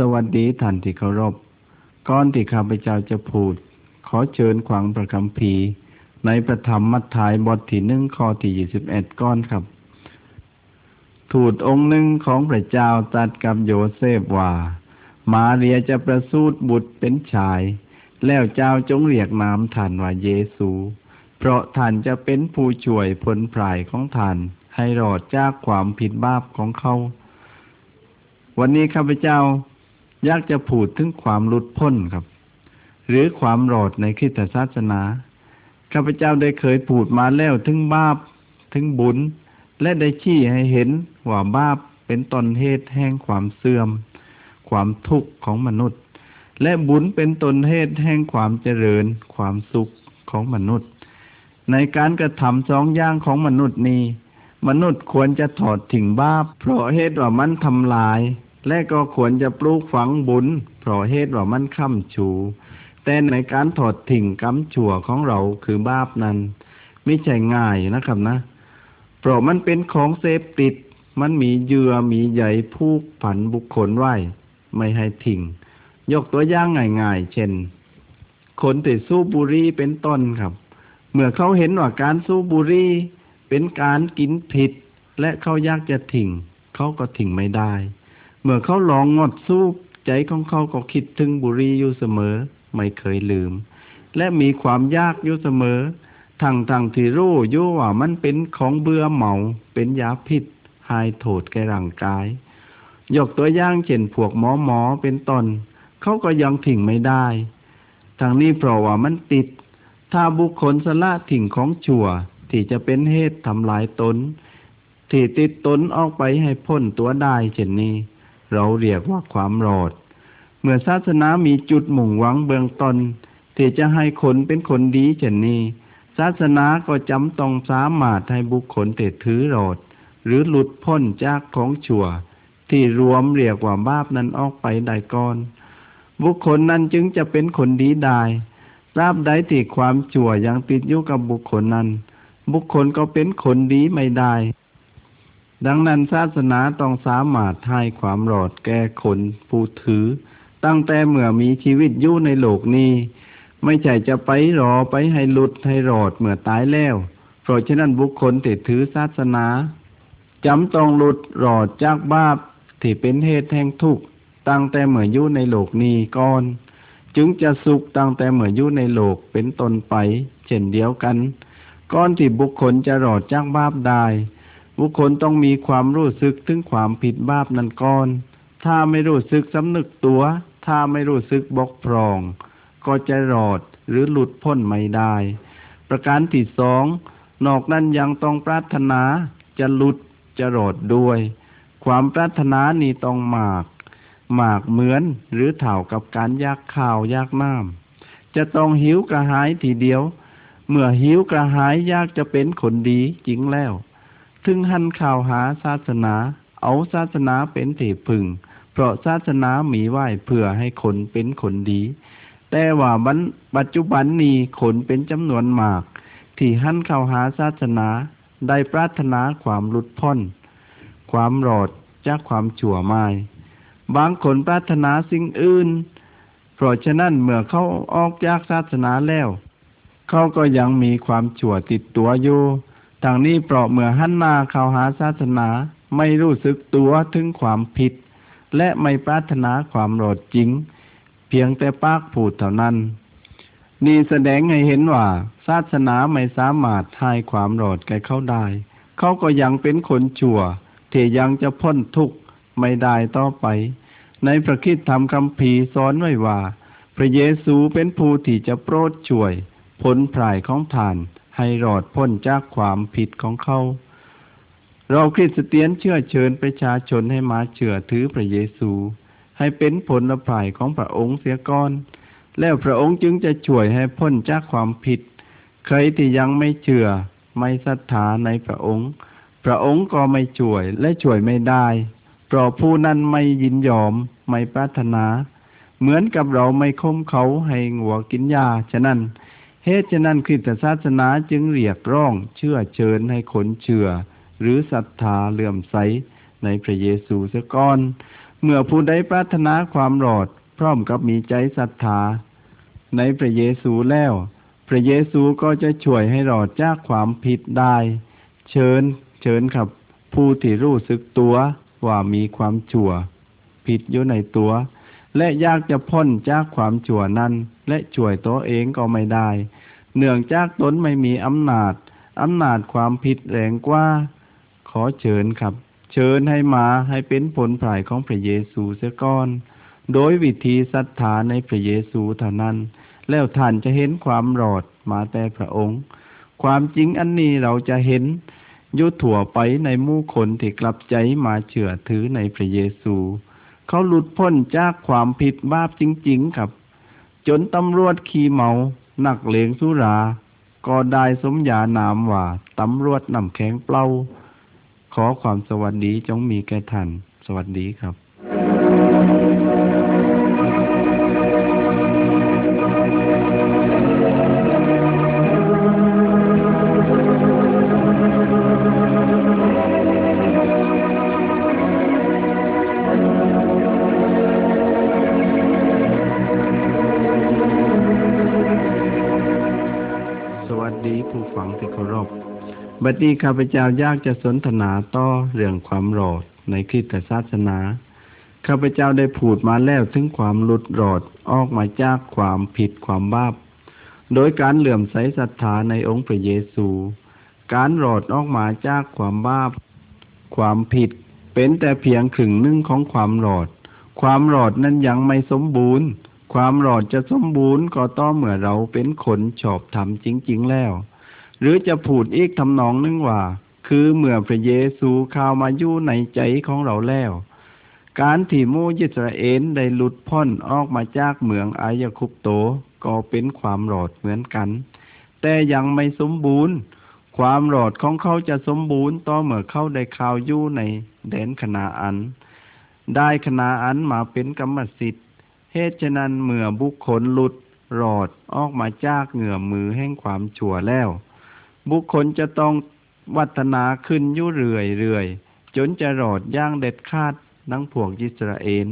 สวัสดีท่านที่เคารพก่อนที่ข้าพเจ้าจะพูดขอเชิญขวางพระคัมภีร์ในพระธรรมมัทธิวบทที่1ข้อที่21ก่อนครับทูตองค์หนึ่งของพระเจ้าตรัสกับโยเซฟว่ามาเรียจะประสูติบุตรเป็นชายแล้วเจ้าจงเรียกนามท่านว่าเยซูเพราะท่านจะเป็นผู้ช่วยผลพรายของท่านให้รอดจากความผิดบาปของเขาวันนี้ข้าพเจ้าอยากจะพูดถึงความหลุดพ้นครับหรือความรอดในคริสตศาสนาข้าพเจ้าได้เคยพูดมาแล้วถึงบาปถึงบุญและได้ชี้ให้เห็นว่าบาปเป็นต้นเหตุแห่งความเสื่อมความทุกข์ของมนุษย์และบุญเป็นต้นเหตุแห่งความเจริญความสุขของมนุษย์ในการกระทำสองอย่างของมนุษย์นี้มนุษย์ควรจะถอดถิ่งบาปเพราะเหตุว่ามันทำลายและก็ควรจะปลูกฝังบุญเพราะเหตุว่ามันค้ำชูแต่ในการถอดถิ่งกรรมชั่วของเราคือบาปนั้นไม่ใช่ง่ายนะครับนะเพราะมันเป็นของเสพติดมันมีเยื่อมีใยผูกพันบุคคลไว้ไม่ให้ถิ่งยกตัวอย่างง่ายๆเช่นคนที่สูบบุหรี่เป็นต้นครับเมื่อเขาเห็นว่าการสูบบุหรี่เป็นการกินผิดและเขาอยากจะทิ้งเขาก็ทิ้งไม่ได้เมื่อเขาลองงดสูบใจของเขาก็คิดถึงบุหรี่อยู่เสมอไม่เคยลืมและมีความอยากอยู่เสมอทั้งที่รู้อยู่ว่ามันเป็นของเบื่อเมาเป็นยาพิษหายโทษแก่ร่างกายยกตัวอย่างเช่นพวกหมอเป็นต้นเขาก็ยังทิ้งไม่ได้ทั้งนี้เพราะว่ามันติดถ้าบุคคลสละทิ้งของชั่วที่จะเป็นเหตุทำลายตนที่ติดตนออกไปให้พ้นตัวได้เช่นนี้เราเรียกว่าความรอดเมื่อศาสนามีจุดมุ่งหวังเบื้องต้นที่จะให้คนเป็นคนดีเช่นนี้ศาสนาก็จำต้องสามารถให้บุคคลที่ถือรอดหรือหลุดพ้นจากของชั่วที่รวมเรียกว่าบาปนั้นออกไปได้ก่อนบุคคลนั้นจึงจะเป็นคนดีได้ตราบใดที่ความชั่วยังติดอยู่กับบุคคลนั้นบุคคลก็เป็นคนดีไม่ได้ดังนั้นศาสนาต้องสามารถให้ความรอดแก่คนผู้ถือตั้งแต่เมื่อมีชีวิตอยู่ในโลกนี้ไม่ใช่จะไปรอไปให้หลุดให้รอดเมื่อตายแล้วเพราะฉะนั้นบุคคลที่ถือศาสนาจำต้องหลุดรอดจากบาปที่เป็นเหตุแห่งทุกข์ตั้งแต่เมื่ออยู่ในโลกนี้ก่อนจึงจะสุขตั้งแต่เมื่ออยู่ในโลกเป็นต้นไปเช่นเดียวกันก่อนที่บุคคลจะรอดจากบาปได้บุคคลต้องมีความรู้สึกถึงความผิดบาปนั้นก่อนถ้าไม่รู้สึกสำนึกตัวถ้าไม่รู้สึกบกพร่องก็จะรอดหรือหลุดพ้นไม่ได้ประการที่สองนอกนั้นยังต้องปรารถนาจะหลุดจะรอดด้วยความปรารถนานี้ต้องมากเหมือนหรือเท่ากับการยากข้าวยากน้ำจะต้องหิวกระหายทีเดียวเมื่อหิวกระหายยากจะเป็นคนดีจริงแล้วถึงหันข่าวหาศาสนาเอาศาสนาเป็นที่พึ่งเพราะศาสนามีไว้เพื่อให้คนเป็นคนดีแต่ว่าปัจจุบันนี้คนเป็นจำนวนมากที่หันข่าวหาศาสนาได้ปรารถนาความหลุดพ้นความรอดจากความชั่วร้ายบางคนปรารถนาสิ่งอื่นเพราะฉะนั้นเมื่อเขาออกจากศาสนาแล้วเขาก็ยังมีความชั่วติดตัวอยู่ทางนี้เพราะเมื่อหันหน้าเข้าหาศาสนาไม่รู้สึกตัวถึงความผิดและไม่ปรารถนาความรอดจริงเพียงแต่ปากพูดเท่านั้นนี่แสดงให้เห็นว่าศาสนาไม่สามารถให้ความรอดแก่เขาได้เขาก็ยังเป็นคนชั่วที่ยังจะพ้นทุกข์ไม่ได้ต่อไปในพระคริสตธรรมคัมภีร์สอนไว้ว่าพระเยซูเป็นผู้ที่จะโปรดช่วยผลพรายของท่านให้รอดพ้นจากความผิดของเขาเราคริสเตียนเชื่อเชิญประชาชนให้มาเชื่อถือพระเยซูให้เป็นผลพรายของพระองค์เสียก่อนแล้วพระองค์จึงจะช่วยให้พ้นจากความผิดใครที่ยังไม่เชื่อไม่ศรัทธาในพระองค์พระองค์ก็ไม่ช่วยและช่วยไม่ได้เพราะผู้นั้นไม่ยินยอมไม่ปรารถนาเหมือนกับเราไม่ข่มเขาให้งัวกินหญ้าฉะนั้นเหตุฉะนั้นคริสตศาสนาจึงเรียกร้องเชื่อเชิญให้คนเชื่อหรือศรัทธาเลื่อมใสในพระเยซูเสียก่อน เมื่อผู้ใดปรารถนาความรอดพร้อมกับมีใจศรัทธาในพระเยซูแล้วพระเยซูก็จะช่วยให้รอดจากความผิดได้เชิญครับผู้ที่รู้สึกตัวว่ามีความชั่วผิดอยู่ในตัวและอยากจะพ้นจากความชั่วนั้นและช่วยตัวเองก็ไม่ได้เนื่องจากตนไม่มีอำนาจความผิดแรงกว่าขอเชิญครับเชิญให้มาให้เป็นผลผลายของพระเยซูเสียก่อนโดยวิธีศรัทธาในพระเยซูเท่านั้นแล้วท่านจะเห็นความรอดมาแต่พระองค์ความจริงอันนี้เราจะเห็นอยู่ทั่วไปในหมู่คนที่กลับใจมาเชื่อถือในพระเยซูเขาหลุดพ้นจากความผิดบาปจริงๆครับจนตำรวจขี้เมานักเลงสุราก็ได้สมญานามว่าตำรวจน้ำแข็งเปล่าขอความสวัสดีจงมีแก่ท่านสวัสดีครับผู้ฟังที่เคารพบัดนี้ข้าพเจ้าอยากจะสนทนาต่อเรื่องความรอดในคริสตศาสนาข้าพเจ้าได้พูดมาแล้วถึงความหลุดรอดออกมาจากความผิดความบาปโดยการเหลื่อมใสศรัทธาในองค์พระเยซูการรอดออกมาจากความบาปความผิดเป็นแต่เพียงครึ่งหนึ่งของความรอดความรอดนั้นยังไม่สมบูรณ์ความรอดจะสมบูรณ์ก็ต่อเมื่อเราเป็นคนชอบธรรมจริงๆแล้วหรือจะพูดอีกทำนองนึงว่าคือเมื่อพระเยซูเข้ามาอยู่ในใจของเราแล้วการที่หมู่อิสราเอลได้หลุดพ้นออกมาจากเมืองอายาคุปโตก็เป็นความรอดเหมือนกันแต่ยังไม่สมบูรณ์ความรอดของเขาจะสมบูรณ์ต่อเมื่อเขาได้เข้าอยู่ในแดนคณาอันได้คณาอันมาเป็นกรรมสิทธิ์เหตุฉะนั้นเมื่อบุคคลหลุดรอดออกมาจากเหงื่อมือแห่งความชั่วแล้วบุคคลจะต้องวัฒนาขึ้นอยู่เรื่อยๆจนจะรอดย่างเด็ดขาดดังพวกอิสราเอล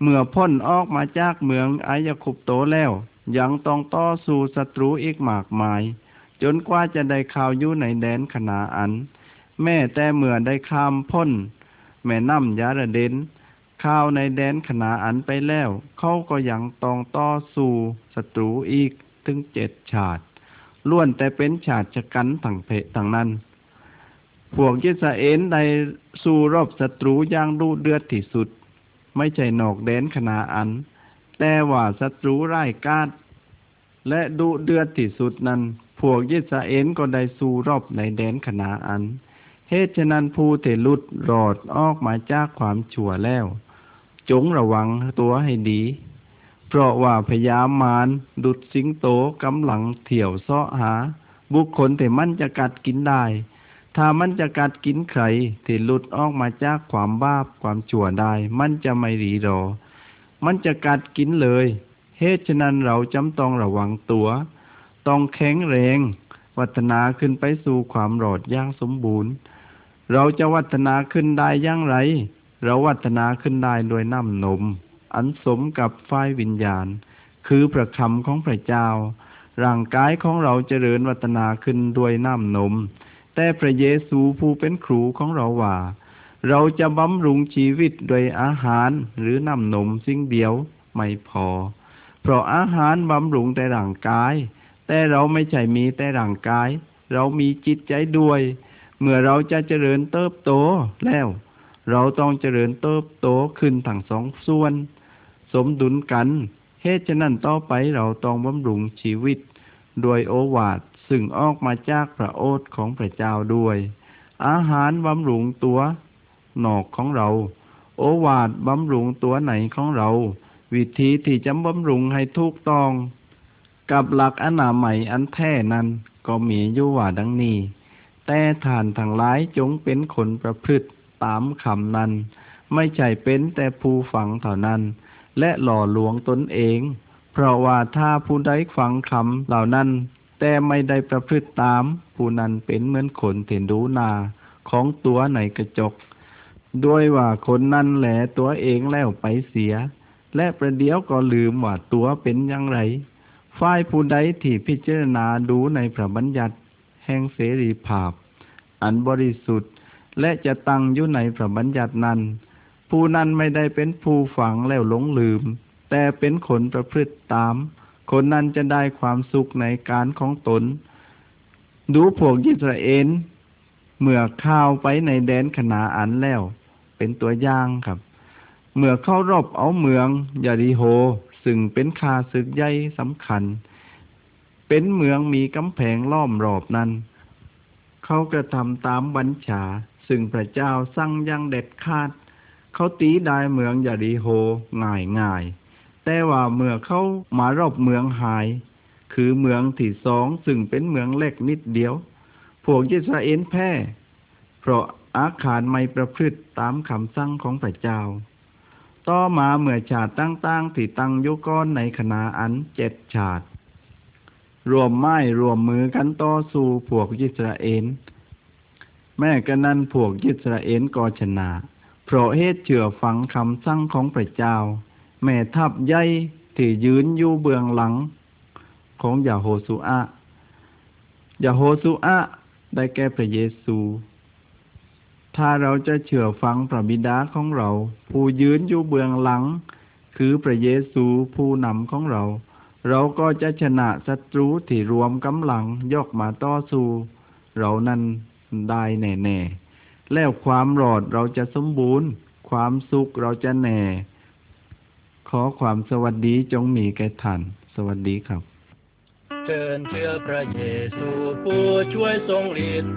เมื่อพ้นออกมาจากเมืองอายาคุปโตแล้วยังต้องต่อสู้ศัตรูอีกมากมายจนกว่าจะได้เข้าอยู่ในแดนคณาอันแม้แต่เมื่อได้ข้ามพ้นแม่น้ำยาระเดนเข้าในแดนคณาอันไปแล้วเขาก็ยังต้องต่อสู้ศัตรูอีกถึง7ชาติล้วนแต่เป็นชาติชะกันทั้งเพศทั้งนั้นพวกอิสราเอลได้สู้รบศัตรูอย่างดุเดือดที่สุดไม่ใช่นอกแดนคณาอันแต่ว่าศัตรูร้ายกาจและดุเดือดที่สุดนั้นพวกอิสราเอลก็ได้สู้รบในแดนคณาอันเหตุฉะนั้นผู้ที่หลุดรอดออกมาจากความชั่วแล้วจงระวังตัวให้ดีเพราะว่าพญามารดุจสิงโตกำลังเที่ยวเสาะหาบุคคลที่มันจะกัดกินได้ถ้ามันจะกัดกินใครที่หลุดออกมาจากความบาปความชั่วได้มันจะไม่รีรอมันจะกัดกินเลยเหตุฉะนั้นเราจำต้องระวังตัวต้องแข็งแรงวัฒนาขึ้นไปสู่ความรอดอย่างสมบูรณ์เราจะวัฒนาขึ้นได้อย่างไรเราวัฒนาขึ้นได้ด้วยน้ำนมอันสมกับฝ่ายวิญญาณคือพระคำของพระเจ้าร่างกายของเราเจริญวัฒนาขึ้นด้วยน้ำนมแต่พระเยซูผู้เป็นครูของเราว่าเราจะบำรุงชีวิตด้วยอาหารหรือน้ำนมสิ่งเดียวไม่พอเพราะอาหารบำรุงแต่ร่างกายแต่เราไม่ใช่มีแต่ร่างกายเรามีจิตใจด้วยเมื่อเราจะเจริญเติบโตแล้วเราต้องเจริญเติบโตขึ้นทั้งสองส่วนสมดุลกันเหตุฉะนั้นต่อไปเราต้องบำรุงชีวิตด้วยโอวาทซึ่งออกมาจากพระโอษฐ์ของพระเจ้าด้วยอาหารบำรุงตัวหนอกของเราโอวาทบำรุงตัวในของเราวิธีที่จะบำรุงให้ถูกต้องกับหลักอนามัยอันแท้นั้นก็มีอยู่ว่าดังนี้แต่ท่านทั้งหลายจงเป็นคนประพฤติตามคำนั้นไม่ใช่เป็นแต่ผู้ฟังเท่านั้นและหล่อลวงตนเองเพราะว่าถ้าผู้ใดฟังคำเหล่านั้นแต่ไม่ได้ประพฤติตามผู้นั้นเป็นเหมือนคนที่ดูหน้าของตัวในกระจก ด้วยว่าคนนั่นแหละตัวเองแล้วไปเสียและประเดี๋ยวก็ลืมว่าตัวเป็นอย่างไรฝ่ายผู้ใดที่พิจารณาดูในพระบัญญัติแห่งเสรีภาพอันบริสุทธิ์และจะตั้งอยู่ในพระบัญญัตินั้นผู้นั้นไม่ได้เป็นผู้ฝังแล้วหลงลืมแต่เป็นคนประพฤติตามคนนั้นจะได้ความสุขในการของตนดูพวกอิสราเอลเมื่อข้าวไปในแดนคณาอันแล้วเป็นตัวอย่างครับเมื่อเข้ารบเอาเมืองยาริโฮซึ่งเป็นข้าศึกใหญ่สำคัญเป็นเมืองมีกำแพงล้อมรอบนั้นเขากระทำตามบัญชาซึ่งพระเจ้าสั่งอย่างเด็ดขาดเขาตีได้เมืองยาริโฮง่ายๆแต่ว่าเมื่อเขามารอบเมืองหายคือเมืองที่สองซึ่งเป็นเมืองเล็กนิดเดียวพวกอิสราเอลแพ้เพราะอาคารไม่ประพฤติตามคำสั่งของพระเจ้าต่อมาเมื่อชาติตั้งๆที่ตั้งยุก้อนในคณะอันเจ็ดชาติรวมไม้รวมมือกันต่อสู้พวกอิสราเอลแม้กระนั้นพวกอิสราเอลก็ชนะเพราะเหตุเชื่อฟังคำสั่งของพระเจ้าแม่ทัพใหญ่ที่ยืนอยู่เบื้องหลังของยาโฮซูอาได้แก่พระเยซูถ้าเราจะเชื่อฟังพระบิดาของเราผู้ยืนอยู่เบื้องหลังคือพระเยซูผู้นำของเราเราก็จะชนะศัตรูที่รวมกำลังยกมาต่อสู้เรานั้นได้แน่ๆแล้วความรอดเราจะสมบูรณ์ความสุขเราจะแน่ขอความสวัสดีจงมีแก่ท่านสวัสดีครับเชิญเชื่อพระเยซูผู้ช่วยทรงฤทธิ์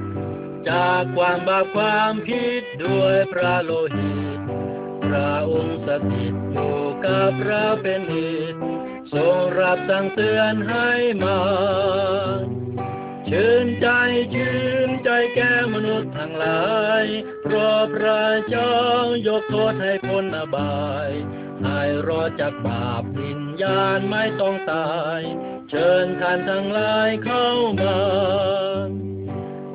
จากความบาปความผิดด้วยพระโลหิตพระองค์สถิตอยู่กับเราเป็นนิจทรงรับสั่งเตือนให้มาชื่นใจแก่มนุษย์ทั้งหลายเพราะพระเจ้ายกโทษให้พ้นอบายให้รอดจากบาปวิญญาณไม่ต้องตายเชิญท่านทั้งหลายเข้ามา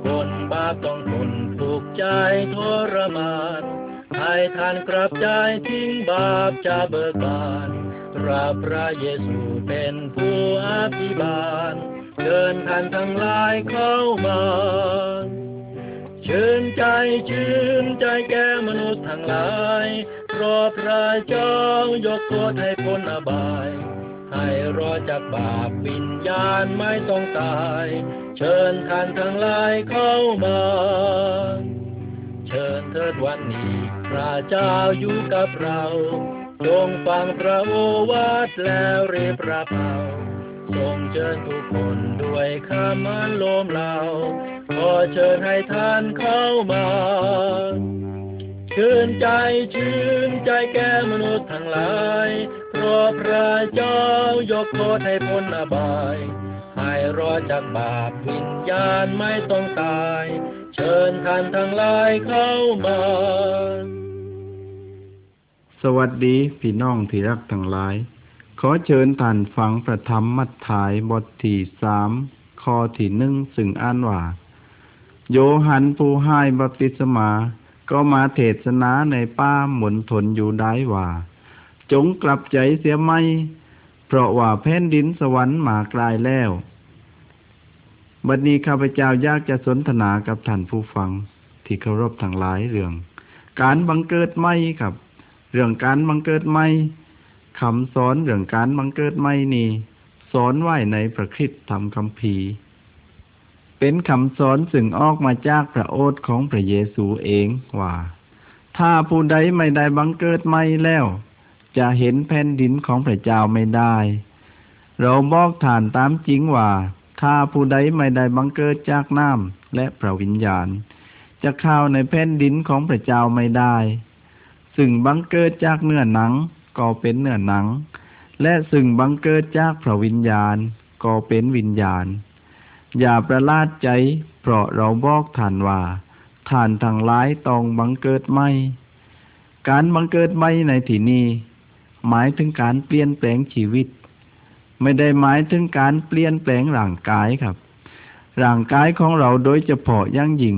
คนบาปต้องทนทุกข์ใจทรมานให้ท่านกลับใจทิ้งบาปจะเบิกบานรับพระเยซูเป็นผู้อภิบาลเชิญท่านทั้งหลายเข้ามาชื่นใจแก่มนุษย์ทั้งหลายเพราะพระเจ้ายกโทษให้พ้นอบายให้รอดจากบาปวิญญาณไม่ต้องตายเชิญท่านทั้งหลายเข้ามาเชิญเถิดวันนี้พระเจ้าอยู่กับเราจงฟังพระโอวาทแล้วรีบรับเอาทรงเชิญทุกคนด้วยคำอันโลมเหลาขอเชิญให้ท่านเข้ามาชื่นใจแก่มนุษย์ทั้งหลายเพราะพระเจ้ายกโทษให้พ้นอบายให้รอดจากบาปวิญญาณไม่ต้องตายเชิญท่านทั้งหลายเข้ามาสวัสดีพี่น้องที่รักทั้งหลายขอเชิญท่านฟังพระธรรมมัทธิวบทที่3ข้อที่1ซึ่งอ่านว่าโยฮันผู้ให้บัพติศมาก็มาเทศนาในป่ามณฑลยูดาห์ว่าจงกลับใจเสียไหมเพราะว่าแผ่นดินสวรรค์มาไกลแล้วบัดนี้ข้าพเจ้าอยากจะสนทนากับท่านผู้ฟังที่เคารพทั้งหลายเรื่องการบังเกิดใหม่ครับเรื่องการบังเกิดใหม่คำสอนเรื่องการบังเกิดใหม่นี่สอนไว้ในพระคริสตธรรมคัมภีร์เป็นคำสอนซึ่งออกมาจากพระโอษฐ์ของพระเยซูเองว่าถ้าผู้ใดไม่ได้บังเกิดใหม่แล้วจะเห็นแผ่นดินของพระเจ้าไม่ได้เราบอกฐานตามจริงว่าถ้าผู้ใดไม่ได้บังเกิดจากน้ำและพระวิญญาณจะเข้าในแผ่นดินของพระเจ้าไม่ได้ซึ่งบังเกิดจากเนื้อหนังก็เป็นเนื้อหนังและซึ่งบังเกิดจากพระวิญญาณก็เป็นวิญญาณอย่าประหลาดใจเพราะเราบอกท่านว่าท่านทั้งหลายต้องบังเกิดใหม่การบังเกิดใหม่ในที่นี้หมายถึงการเปลี่ยนแปลงชีวิตไม่ได้หมายถึงการเปลี่ยนแปลงร่างกายครับร่างกายของเราโดยเฉพาะอย่างยิ่ง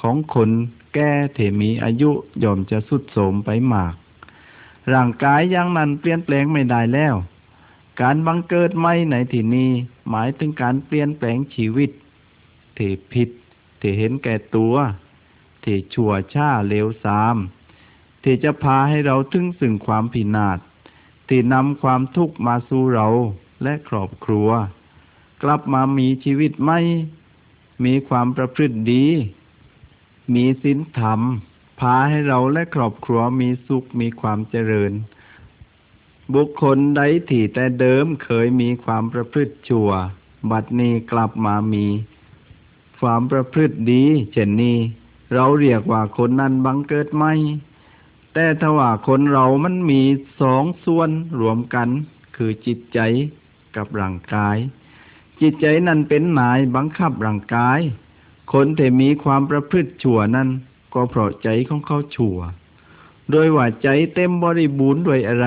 ของคน แก่ที่มีอายุย่อมจะสุดโทรมไปมากร่างกายอย่างนั้นเปลี่ยนแปลงไม่ได้แล้วการบังเกิดใหม่ในที่นี้หมายถึงการเปลี่ยนแปลงชีวิตที่ผิดที่เห็นแก่ตัวที่ชั่วช้าเลวทรามที่จะพาให้เราถึงซึ่งความพินาศที่นำความทุกข์มาสู่เราและครอบครัวกลับมามีชีวิตใหม่มีความประพฤติดีมีศีลธรรมพาให้เราและครอบครัวมีสุขมีความเจริญบุคคลใดที่แต่เดิมเคยมีความประพฤติชั่วบัดนี้กลับมามีความประพฤติดีเช่นนี้เราเรียกว่าคนนั้นบังเกิดใหม่แต่ถ้าว่าคนเรามันมีสองส่วนรวมกันคือจิตใจกับร่างกายจิตใจนั้นเป็นนายบังคับร่างกายคนที่มีความประพฤติชั่วนั้นก็เพราะใจของเขาชั่วโดยว่าใจเต็มบริบูรณ์ด้วยอะไร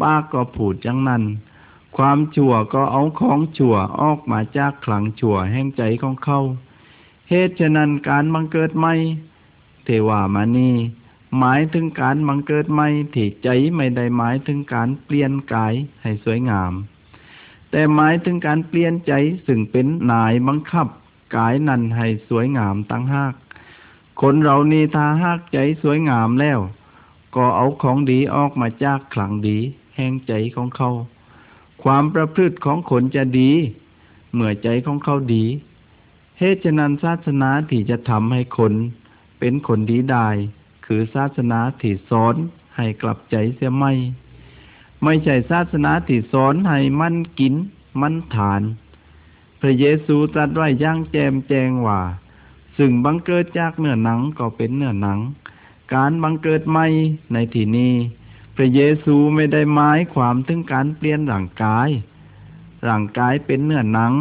ปากก็พูดอย่างนั้นความชั่วก็เอาของชั่วออกมาจากขลังชั่วแห่งใจของเขาเหตุฉะนั้นการบังเกิดใหม่เทวามานี่หมายถึงการบังเกิดใหม่ที่ใจไม่ได้หมายถึงการเปลี่ยนกายให้สวยงามแต่หมายถึงการเปลี่ยนใจซึ่งเป็นนายบังคับกายนั้นให้สวยงามตั้งหากคนเรานี่ถ้าหากใจสวยงามแล้วก็เอาของดีออกมาจากขลังดีแห่งใจของเขาความประพฤติของคนจะดีเมื่อใจของเขาดีเหตุฉะนั้นศาสนาที่จะทำให้คนเป็นคนดีได้คือศาสนาที่สอนให้กลับใจเสียไม่ใช่ศาสนาที่สอนให้มันกินมันทานพระเยซูตรัสไว้อย่างแจ่มแจ้งว่าซึ่งบังเกิดจากเนื้อหนังก็เป็นเนื้อหนังการบังเกิดใหม่ในที่นี้พระเยซูไม่ได้หมายความถึงการเปลี่ยนร่างกายเป็นเนื้อหนัง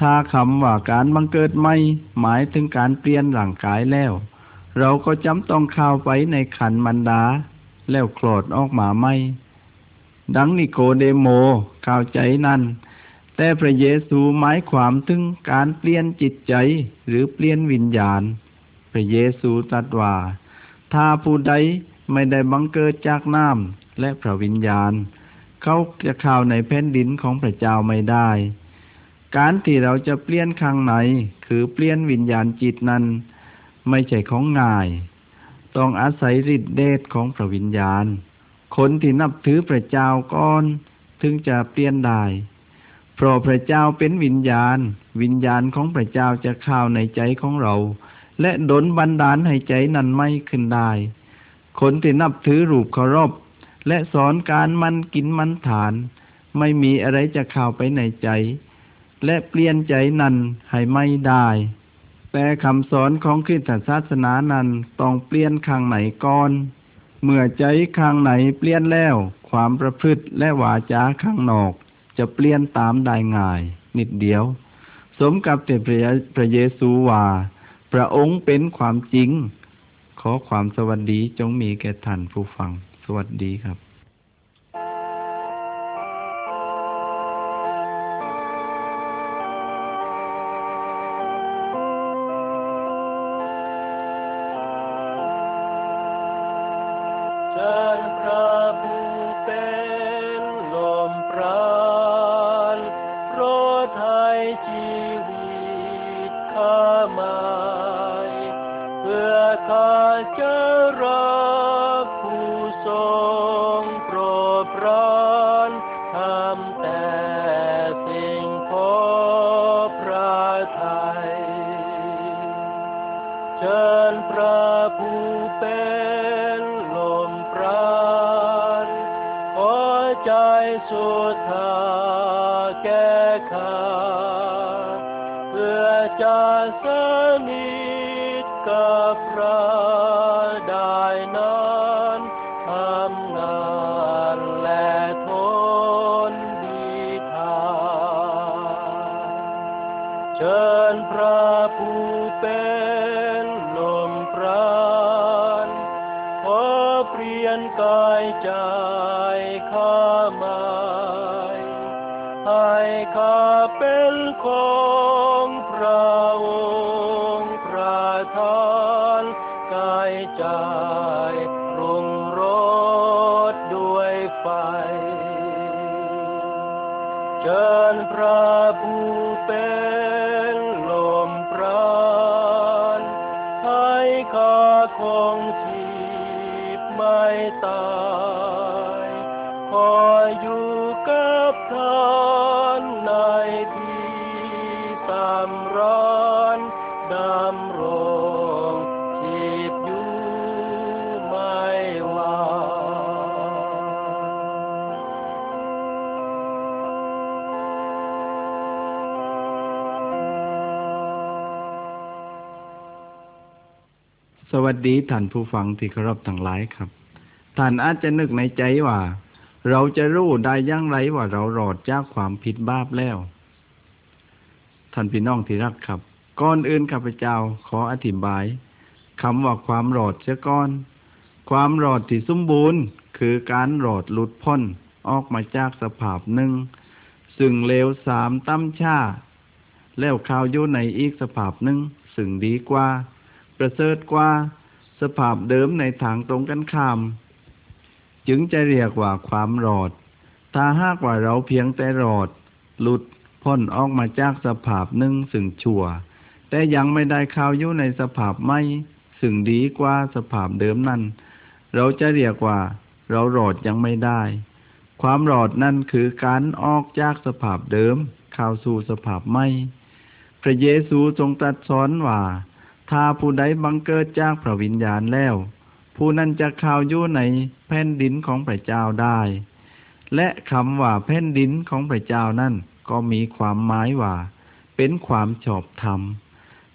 ถ้าคำว่าการบังเกิดใหม่หมายถึงการเปลี่ยนร่างกายแล้วเราก็จำต้องเข้าไปในขันธ์มารดาแล้วคลอดออกมาใหม่ดังนิโคเดโมเข้าใจนั้นแต่พระเยซูหมายความถึงการเปลี่ยนจิตใจหรือเปลี่ยนวิญญาณพระเยซูตรัสว่าถ้าผู้ใดไม่ได้บังเกิดจากน้ำและพระวิญญาณเขาจะเข้าในแผ่นดินของพระเจ้าไม่ได้การที่เราจะเปลี่ยนข้างในคือเปลี่ยนวิญญาณจิตนั้นไม่ใช่ของง่ายต้องอาศัยฤทธิ์เดชของพระวิญญาณคนที่นับถือพระเจ้าก่อนถึงจะเปลี่ยนได้เพราะพระเจ้าเป็นวิญญาณของพระเจ้าจะเข้าในใจของเราและดลบันดาลให้ใจนั้นไม่ขึ้นได้คนที่นับถือรูปเคารพและสอนการมันกินมันทานไม่มีอะไรจะเข้าไปในใจและเปลี่ยนใจนั้นให้ไม่ได้แต่คำสอนของคริสตศาสนานั้นต้องเปลี่ยนข้างในก่อนเมื่อใจข้างในเปลี่ยนแล้วความประพฤติและวาจาข้างนอกจะเปลี่ยนตามได้ง่ายนิดเดียวสมกับที่พระเยซูว่าพระองค์เป็นความจริงขอความสวัสดีจงมีแก่ท่านผู้ฟังสวัสดีครับเป็นของพระองค์ประทาน จันทร์พระผู้เป็นลมปราณให้ข้าคงชีพไม่ตายคอยอยู่กับท่านในที่สำราญดำรงชีพอยู่ไม่ว่าสวัสดีท่านผู้ฟังที่เคารพทั้งหลายครับท่านอาจจะนึกในใจว่าเราจะรู้ได้อย่างไรว่าเราหลอดจากความผิดบาปแล้วท่านพี่น้องที่รักครับก่อนอื่นข้าพเจ้าขออธิบายคำว่าความหลอดเสียก่อนความหลอดที่สมบูรณ์คือการหลอดหลุดพ้นออกมาจากสภาพหนึ่งซึ่งเลวทรามต่ำช้าแล้วเข้าอยู่ในอีกสภาพหนึ่งซึ่งดีกว่าประเสริฐกว่าสภาพเดิมในทางตรงกันข้ามจึงจะเรียกว่าความหลอดถ้าหากว่าเราเพียงแต่หลอดหลุดพ้นออกมาจากสภาพหนึ่งซึ่งชั่วแต่ยังไม่ได้เข้าอยู่ในสภาพใหม่ซึ่งดีกว่าสภาพเดิมนั้นเราจะเรียกว่าเราหลอดยังไม่ได้ความหลอดนั่นคือการออกจากสภาพเดิมเข้าสู่สภาพใหม่พระเยซูทรงตรัสสอนว่าถ้าผู้ใดบังเกิดจากพระวิญญาณแล้วผู้นั้นจะเข้าอยู่ในแผ่นดินของพระเจ้าได้และคำว่าแผ่นดินของพระเจ้านั้นก็มีความหมายว่าเป็นความชอบธรรม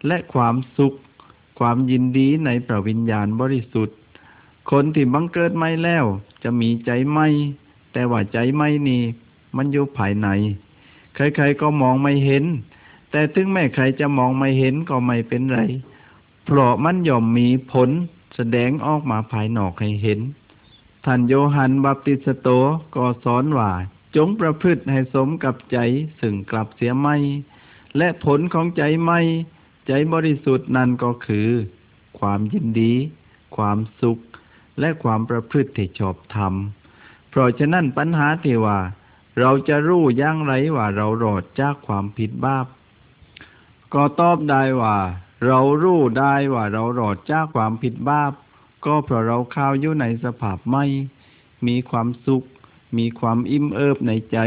และความสุขความยินดีในพระวิญญาณบริสุทธิ์คนที่บังเกิดใหม่แล้วจะมีใจใหม่แต่ว่าใจใหม่นี้มันอยู่ภายในใครๆก็มองไม่เห็นแต่ถึงแม้ใครจะมองไม่เห็นก็ไม่เป็นไรเพราะมันย่อมมีผลแสดงออกมาภายนอกให้เห็นท่านโยฮันบัพติสโตก็สอนว่าจงประพฤติให้สมกับใจซึ่งกลับเสียใหม่และผลของใจใหม่ใจบริสุทธิ์นั่นก็คือความยินดีความสุขและความประพฤติที่ชอบธรรมเพราะฉะนั้นปัญหาที่ว่าเราจะรู้อย่างไรว่าเราหลอดจากความผิดบาปก็ตอบได้ว่าเรารู้ได้ว่าเราหลอดจากความผิดบาปก็เพราะเราเข้าอยู่ในสภาพใหม่มีความสุขมีความอิ่มเอิบในใจ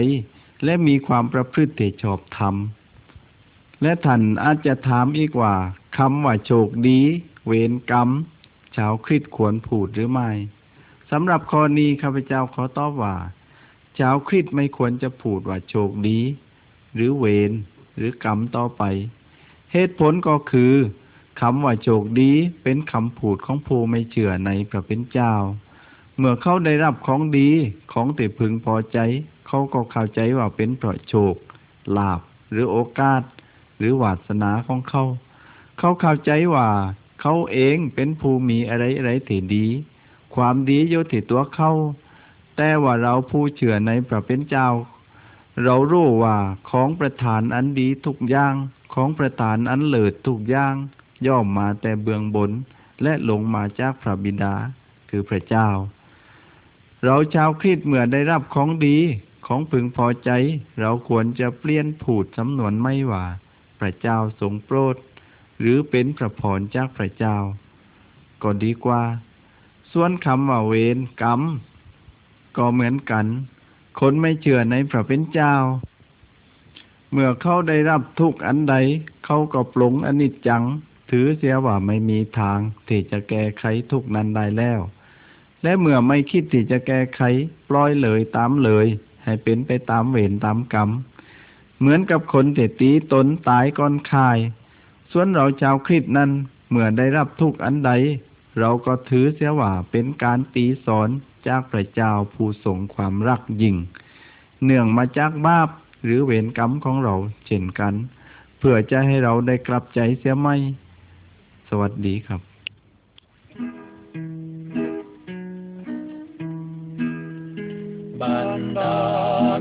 และมีความประพฤติที่ชอบธรรมและท่านอาจจะถามอีกว่าคำว่าโชคดีเวรกรรมชาวคริสต์ควรพูดหรือไม่สำหรับข้อนี้ข้าพเจ้าขอตอบว่าชาวคริสต์ไม่ควรจะพูดว่าโชคดีหรือเวรหรือกรรมต่อไปเหตุผลก็คือคำว่าโชคดีเป็นคำพูดของผู้ไม่เชื่อในพระผู้เป็นเจ้าเมื่อเขาได้รับของดีของที่พึงพอใจเขาก็เข้าใจว่าเป็นเพราะโชคลาภหรือโอกาสหรือวาสนาของเขาเขาเข้าใจว่าเขาเองเป็นผู้มีอะไรที่ดีความดีอยู่ที่ตัวเขาแต่ว่าเราผู้เชื่อในพระผู้เป็นเจ้าเรารู้ว่าของประทานอันดีทุกอย่างของประทานอันเลิศทุกอย่างย่อมมาแต่เบื้องบนและลงมาจากพระบิดาคือพระเจ้าเราชาวคริสต์เมื่อได้รับของดีของพึงพอใจเราควรจะเปลี่ยนพูดสำนวนไม่ว่าพระเจ้าทรงโปรดหรือเป็นพระพรจากพระเจ้าก็ดีกว่าส่วนคำว่าเวรกรรมก็เหมือนกันคนไม่เชื่อในพระเป็นเจ้าเมื่อเขาได้รับทุกอันใดเขาก็ปลงอนิจจังถือเสียว่าไม่มีทางที่จะแก้ไขทุกนั้นได้แล้วและเมื่อไม่คิดที่จะแก้ไขปล่อยเลยตามเลยให้เป็นไปตามเวรตามกรรมเหมือนกับคนที่ตีตนตายก่อนคายส่วนเราชาวคริสต์นั้นเมื่อได้รับทุกอันใดเราก็ถือเสียว่าเป็นการตีสอนจากพระเจ้าผู้ทรงความรักยิ่งเนื่องมาจากบาปหรือเวรกรรมของเราเช่นกันเพื่อจะให้เราได้กลับใจเสียไหมสวัสดีครับบรรดา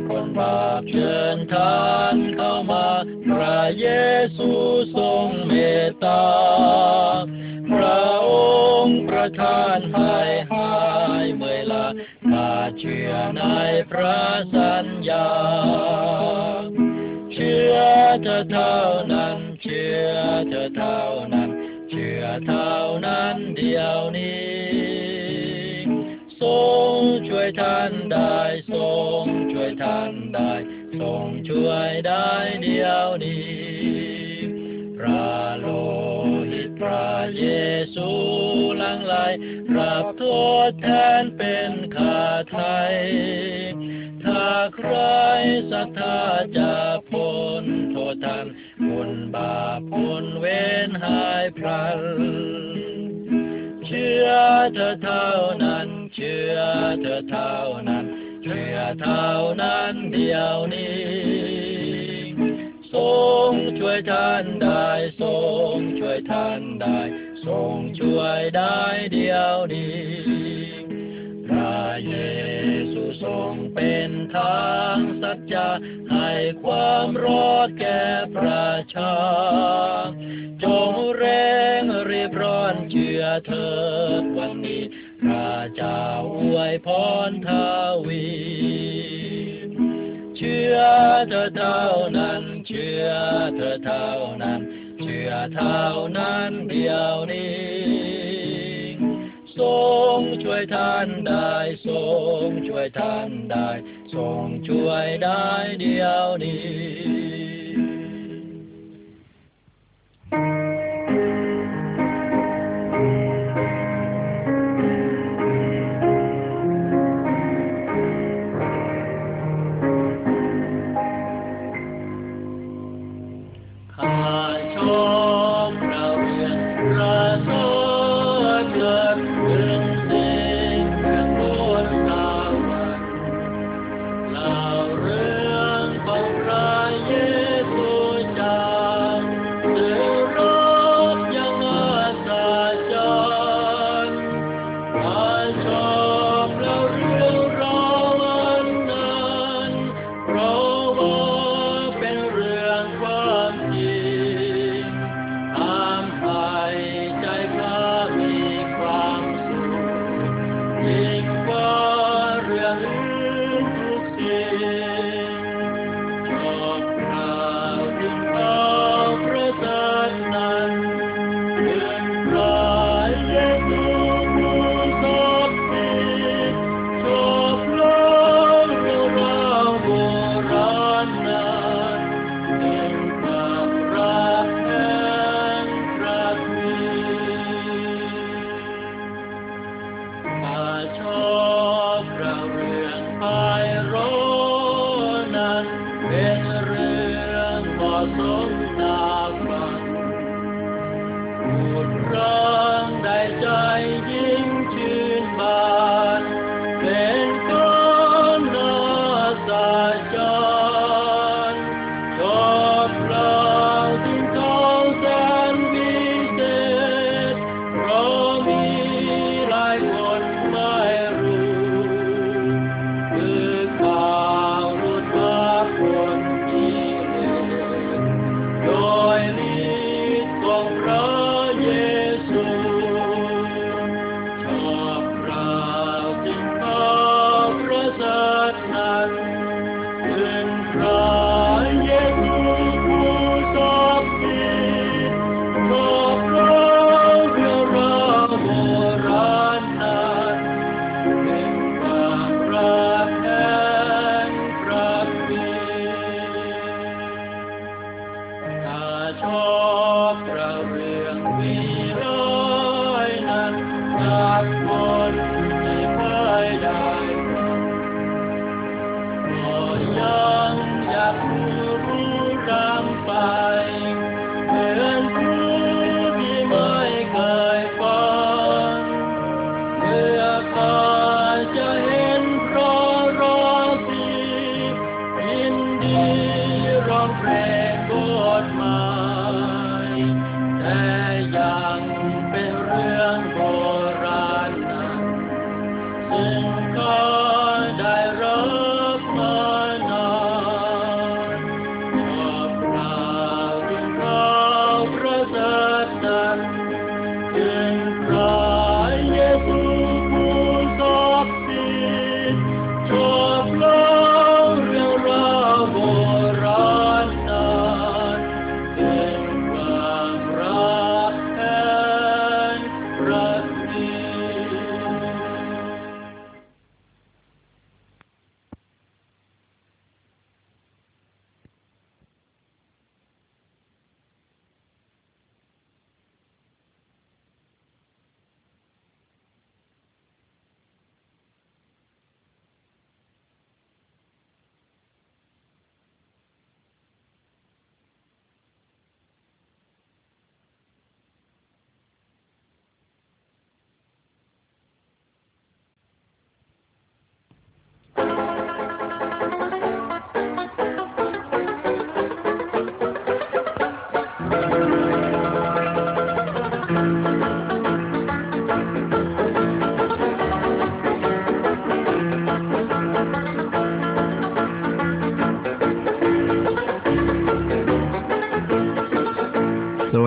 คนบาปเชิญท่านเข้ามาพระเยซูทรงเมตตาพระองค์ประทานให้หายเมื่อยล้า เชื่อในพระสัญญาเชื่อเธอเท่านั้นเชื่อเธอเท่านั้นเชื่อเท่านั้นเดียวนี้ทรงช่วยท่านได้ทรงช่วยท่านได้ทรงช่วยได้เดียวนี้พระโลหิตพระเยซูหลั่งไหลรับโทษแทนเป็นข้าไทยถ้าใครศรัทธาจะพ้นโทษทันพ้นบาปพ้นเวรหายพลันเชื่อเธอเท่านั้นเชื่อเธอเท่านั้นเชื่อเท่านั้นเดียวนี้ทรงช่วยท่านได้ทรงช่วยท่านได้ทรงช่วยได้เดียวนี้พระเยซูทรงเป็นทางสัจจะให้ความรอดแก่ประชาจงเร่งรีบร้อนเชื่อเถิดวันนี้พระเจ้าอวยพรทวีเชื่อเธอเท่านั้นเชื่อเธอเท่านั้นเชื่อเท่านั้นเดียวนี้ทรงช่วยท่านได้ทรงช่วยท่านได้ทรงช่วยได้เดียวนี้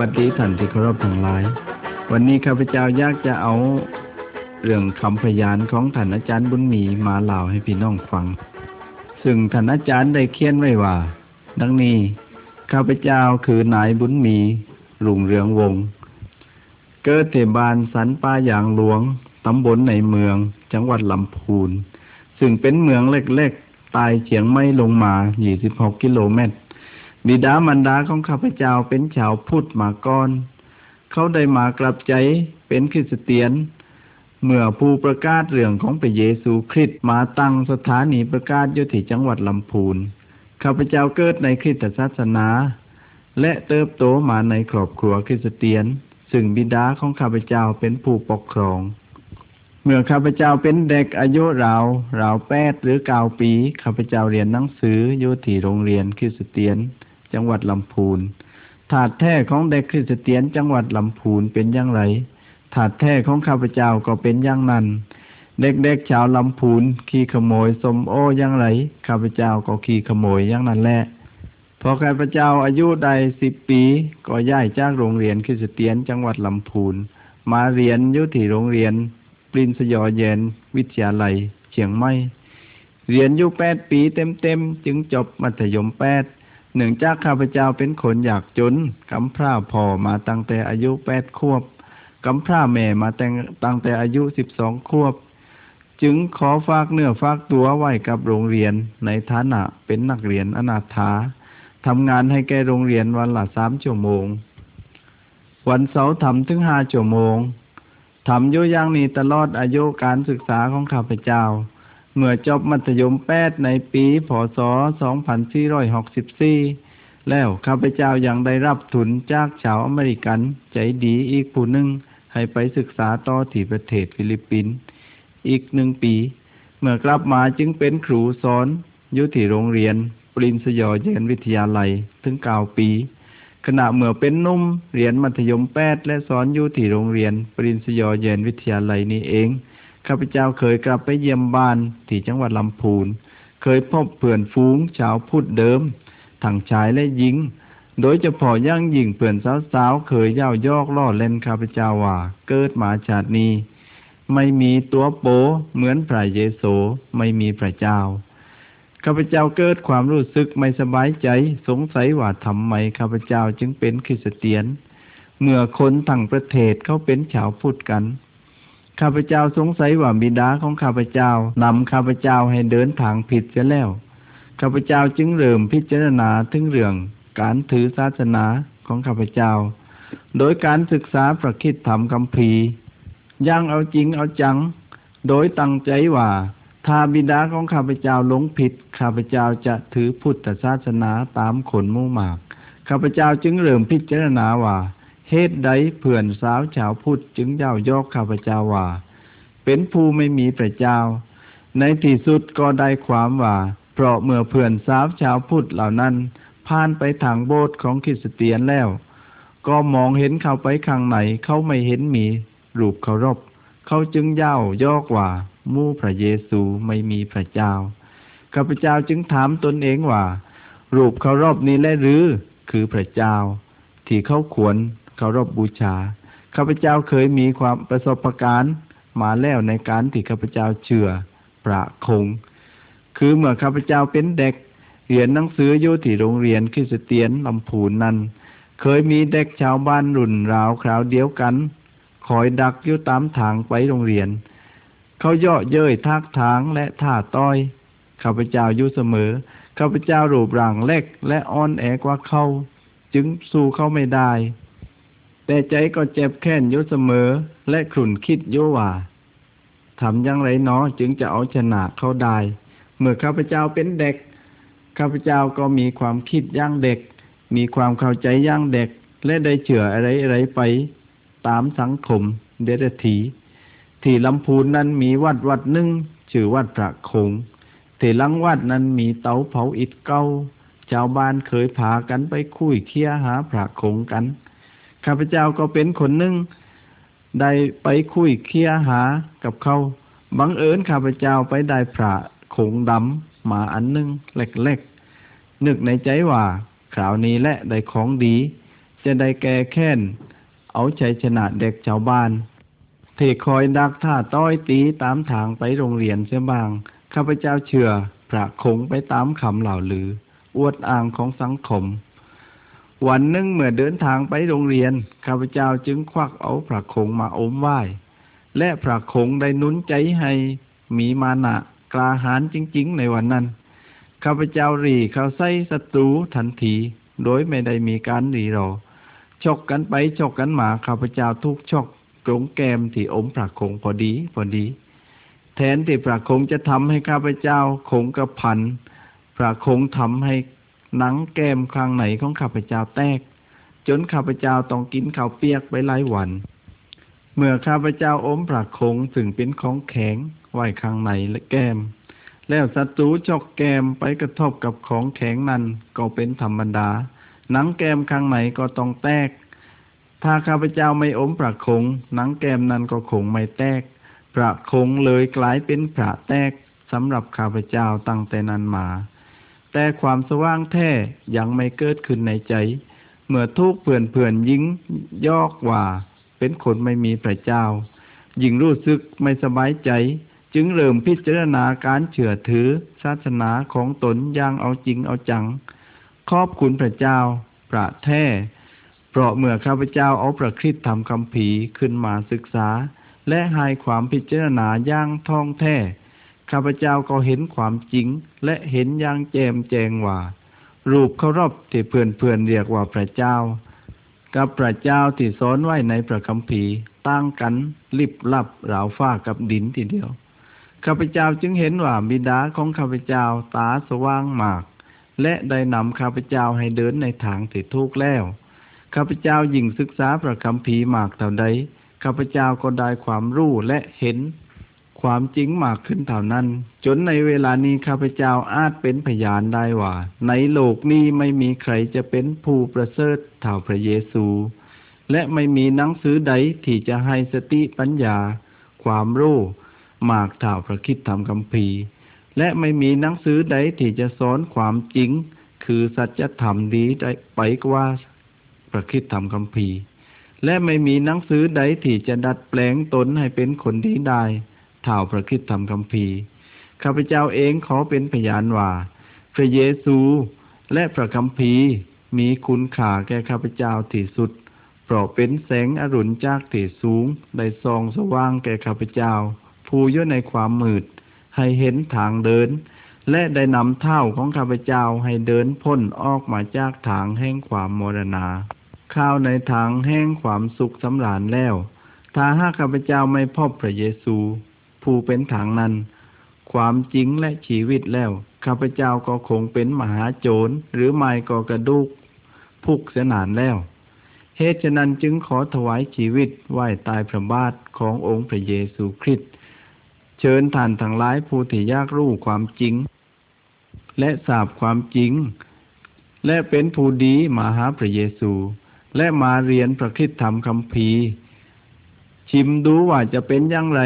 สดีท่านที่เคารพทั้งหลายวันนี้ข้าพเจ้าอยากจะเอาเรื่องคำพยานของท่านอาจารย์บุญมีมาเล่าให้พี่น้องฟังซึ่งท่านอาจารย์ได้เขียนไว้ว่าดังนี้ข้าพเจ้าคือนายบุญมีรุ่งเรืองวงศ์เกิดที่บ้านสันป่าหยางหลวงตำบลในเมืองจังหวัดลำพูนซึ่งเป็นเมืองเล็กๆใต้เฉียงไม้ลงมา26กิโลเมตรบิดามารดาของข้าพเจ้าเป็นชาวพุทธมาก่อนเขาได้มากลับใจเป็นคริสเตียนเมื่อผู้ประกาศเรื่องของพระเยซูคริสต์มาตั้งสถานีประกาศอยู่ที่จังหวัดลำพูนข้าพเจ้าเกิดในคริสตศาสนาและเติบโตมาในครอบครัวคริสเตียนซึ่งบิดาของข้าพเจ้าเป็นผู้ปกครองเมื่อข้าพเจ้าเป็นเด็กอายุราว8หรือ9ปีข้าพเจ้าเรียนหนังสืออยู่ที่โรงเรียนคริสเตียนจังหวัดลำพูนธาตุแท้ของเด็กคริสเตียนจังหวัดลำพูนเป็นอย่างไรธาตุแท้ของข้าพเจ้าก็เป็นอย่างนั้นเด็กๆชาวลำพูนขี้ขโมยส้มโออย่างไรข้าพเจ้าก็ขี้ขโมยอย่างนั้นแหละพอข้าพเจ้าอายุได้10ปีก็ย้ายจากโรงเรียนคริสเตียนจังหวัดลำพูนมาเรียนอยู่ที่โรงเรียนปรินสยอเย็นวิทยาลัยเชียงใหม่เรียนอยู่8ปีเต็มๆจึงจบมัธยม8เนื่องจากข้าพเจ้าเป็นคนยากจนกำพร้าพ่อมาตั้งแต่อายุ8ขวบกำพร้าแม่มาตั้งแต่อายุ12ขวบจึงขอฝากเนื้อฝากตัวไว้กับโรงเรียนในฐานะเป็นนักเรียนอนาถาทำงานให้แก่โรงเรียนวันละ3ชั่วโมงวันเสาร์ทำถึง5ชั่วโมงทำอยู่อย่างนี้ตลอดอายุการศึกษาของข้าพเจ้าเมื่อจบมัธยม8ในปีพ.ศ. 2464แล้วข้าพเจ้ายังได้รับทุนจากชาวอเมริกันใจดีอีกผู้หนึ่งให้ไปศึกษาต่อที่ประเทศฟิลิปปินส์อีก1ปีเมื่อกลับมาจึงเป็นครูสอนอยู่ที่โรงเรียนปรินสยอเย็นวิทยาลัยถึง9ปีขณะเมื่อเป็นหนุ่มเรียนมัธยม8และสอนอยู่ที่โรงเรียนปรินสยอเย็นวิทยาลัยนี้เองข้าพเจ้าเคยกลับไปเยี่ยมบ้านที่จังหวัดลำพูนเคยพบเพื่อนฝูงชาวพุทธเดิมทั้งชายและหญิงโดยเฉพาะอย่างยิ่งเพื่อนสาวๆเคยเย้ายอกล้อเล่นข้าพเจ้าว่าเกิดมาชาตินี้ไม่มีตัวโปเหมือนพระเยซูไม่มีพระเจ้าข้าพเจ้าเกิดความรู้สึกไม่สบายใจสงสัยว่าทำไมข้าพเจ้าจึงเป็นคริสเตียนเมื่อคนทั้งประเทศเขาเป็นชาวพุทธกันข้าพเจ้าสงสัยว่าบิดาของข้าพเจ้านำข้าพเจ้าให้เดินทางผิดเสียแล้วข้าพเจ้าจึงเริ่มพิจารณาถึงเรื่องการถือศาสนาของข้าพเจ้าโดยการศึกษาพระคริสตธรรมคัมภีร์อย่างเอาจริงเอาจังโดยตั้งใจว่าถ้าบิดาของข้าพเจ้าหลงผิดข้าพเจ้าจะถือพุทธศาสนาตามคนหมู่มากข้าพเจ้าจึงเริ่มพิจารณาว่าเหตุใดเพื่อนสาวชาวพุทธจึงเย้ายอกข้าพเจ้าว่าเป็นผู้ไม่มีพระเจ้าในที่สุดก็ได้ความว่าเพราะเมื่อเพื่อนสาวชาวพุทธเหล่านั้นผ่านไปทางโบสถ์ของคริสเตียนแล้วก็มองเห็นเข้าไปข้างในเขาไม่เห็นมีรูปเคารพเขาจึงเย้ายอกว่าหมู่พระเยซูไม่มีพระเจ้าข้าพเจ้าจึงถามตนเองว่ารูปเคารพนี้แลหรือคือพระเจ้าที่เขาควรเคารพบูชาข้าพเจ้าเคยมีความประสบการณ์มาแล้วในการที่ข้าพเจ้าเชื่อพระคงคือเมื่อข้าพเจ้าเป็นเด็กเรียนหนังสืออยู่ที่โรงเรียนคริสเตียนลำพูนนั้นเคยมีเด็กชาวบ้านรุ่นราวคราวเดียวกันคอยดักอยู่ตามทางไปโรงเรียนเขาเยาะเย้ยทากถางและท่าต้อยข้าพเจ้าอยู่เสมอข้าพเจ้ารูปร่างเล็กและอ่อนแอกว่าเขาจึงสู้เขาไม่ได้แต่ใจก็เจ็บแค้นอยู่เสมอและครุ่นคิดอยู่ว่าทำอย่างไรเนาะจึงจะเอาชนะเขาได้เมื่อข้าพเจ้าเป็นเด็กข้าพเจ้าก็มีความคิดอย่างเด็กมีความเข้าใจอย่างเด็กและได้เชื่ออะไรๆไปตามสังคมเดรัจฉีที่ลำพูนนั้นมีวัดหนึ่งชื่อวัดพระคงที่หลังวัดนั้นมีเตาเผาอิฐเก่าชาวบ้านเคยพากันไปคุยเคี้ยหาพระคงกันข้าพเจ้าก็เป็นคนหนึ่งได้ไปคุยเคี้ยหากับเขาบังเอิญข้าพเจ้าไปได้พระคงดำมาอันหนึ่งเล็กๆนึกในใจว่าคราวนี้แหละได้ของดี จะได้แก่แค้นเอาชัยชนะเด็กชาวบ้านที่คอยดักท่าต้อยตีตามทางไปโรงเรียนเสียบ้างข้าพเจ้าเชื่อพระคงไปตามคำเหล่าลืออวดอ้างของสังคมวันหนึ่งเมื่อเดินทางไปโรงเรียนข้าพเจ้าจึงควักเอาพระคงมาอมไหว้และพระคงได้นุนใจให้มีมานะกล้าหาญจริงๆในวันนั้นข้าพเจ้ารีเข้าใส่ศัตรูทันทีโดยไม่ได้มีการรีรอชกกันไปชกกันมาข้าพเจ้าถูกชกตรงแก้มที่อมพระคงพอดีแทนที่พระคงจะทำให้ข้าพเจ้าคงกระพันพระคงทำให้หนังแก้มข้างไหนของข้าพเจ้าแตกจนข้าพเจ้าต้องกินข้าวเปียกไปหลายวันเมื่อข้าพเจ้าอมพระคงซึ่งเป็นของแข็งไว้ข้างในและแก้มแล้วศัตรูชกแก้มไปกระทบกับของแข็งนั้นก็เป็นธรรมดาหนังแก้มข้างในก็ต้องแตกถ้าข้าพเจ้าไม่อมพระคงหนังแก้มนั้นก็คงไม่แตกพระคงเลยกลายเป็นพระแตกสำหรับข้าพเจ้าตั้งแต่นั้นมาแต่ความสว่างแท้ยังไม่เกิดขึ้นในใจเมื่อทุกเพื่อนๆยิ่งยอกว่าเป็นคนไม่มีพระเจ้ายิ่งรู้สึกไม่สบายใจจึงเริ่มพิจารณาการเชื่อถือศาสนาของตนอย่างเอาจริงเอาจังขอบคุณพระเจ้าพระแท้เพราะเมื่อข้าพเจ้าเอาพระคริสตธรรมคัมภีร์ขึ้นมาศึกษาและหายความพิจารณาอย่างท่องแท้ข้าพเจ้าก็เห็นความจริงและเห็นอย่างแจ่มแจ้งว่ารูปเคารพที่เพื่อนๆเรียกว่าพระเจ้ากับพระเจ้าที่สอนไว้ในพระคัมภีร์ต่างกันลิบลับราวฟ้ากับดินทีเดียวข้าพเจ้าจึงเห็นว่าบิดาของข้าพเจ้าตาสว่างมากและได้นำข้าพเจ้าให้เดินในทางที่ถูกแล้วข้าพเจ้ายิ่งศึกษาพระคัมภีร์มากเท่าใดข้าพเจ้าก็ได้ความรู้และเห็นความจริงมากขึ้นเท่านั้นจนในเวลานี้ข้าพเจ้าอาจเป็นพยานได้ว่าในโลกนี้ไม่มีใครจะเป็นผู้ประเสริฐเท่าพระเยซูและไม่มีหนังสือใดที่จะให้สติปัญญาความรู้มากเท่าพระคริสตธรรมคัมภีร์และไม่มีหนังสือใดที่จะสอนความจริงคือสัจธรรมดีได้ไปกว่าพระคริสตธรรมคัมภีร์และไม่มีหนังสือใดที่จะดัดแปลงตนให้เป็นคนดีได้เท่าพระคริสตธรรมคัมภีร์ข้าพเจ้าเองขอเป็นพยานว่าพระเยซูและพระคัมภีร์มีคุณค่าแก่ข้าพเจ้าที่สุดเพราะเป็นแสงอรุณจากที่สูงได้ส่องสว่างแก่ข้าพเจ้าผู้อยู่ในความมืดให้เห็นทางเดินและได้นำเท้าของข้าพเจ้าให้เดินพ้นออกมาจากทางแห่งความมรณาเข้าในทางแห่งความสุขสำราญแล้วถ้าหากข้าพเจ้าไม่พบพระเยซูผู้เป็นทางนั้นความจริงและชีวิตแล้วข้าพเจ้าก็คงเป็นมหาโจรหรือไม่ก็กระดูกพุกเสียนานแล้วเหตุฉะนั้นจึงขอถวายชีวิตไหว้ตายพระบาทขององค์พระเยซูคริสต์เชิญท่านทั้งหลายผู้ที่อยากรู้ความจริงและทราบความจริงและเป็นผู้ดีมาหาพระเยซูและมาเรียนพระคริสตธรรมคัมภีร์ชิมดูว่าจะเป็นอย่างไร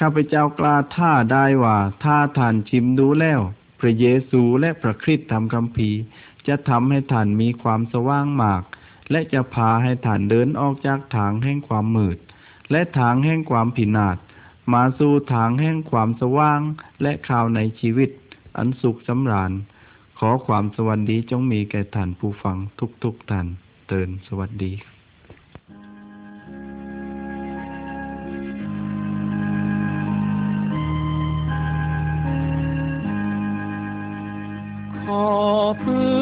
ข้าพเจ้ากล้าท้าได้ว่าถ้าท่านชิมดูแล้วพระเยซูและพระคริสตธรรมคัมภีร์จะทำให้ท่านมีความสว่างมากและจะพาให้ท่านเดินออกจากทางแห่งความมืดและทางแห่งความพินาศมาสู่ทางแห่งความสว่างและข่าวในชีวิตอันสุขสำราญขอความสวัสดีจงมีแก่ท่านผู้ฟังทุกท่านเตือนสวัสดีขอพึ่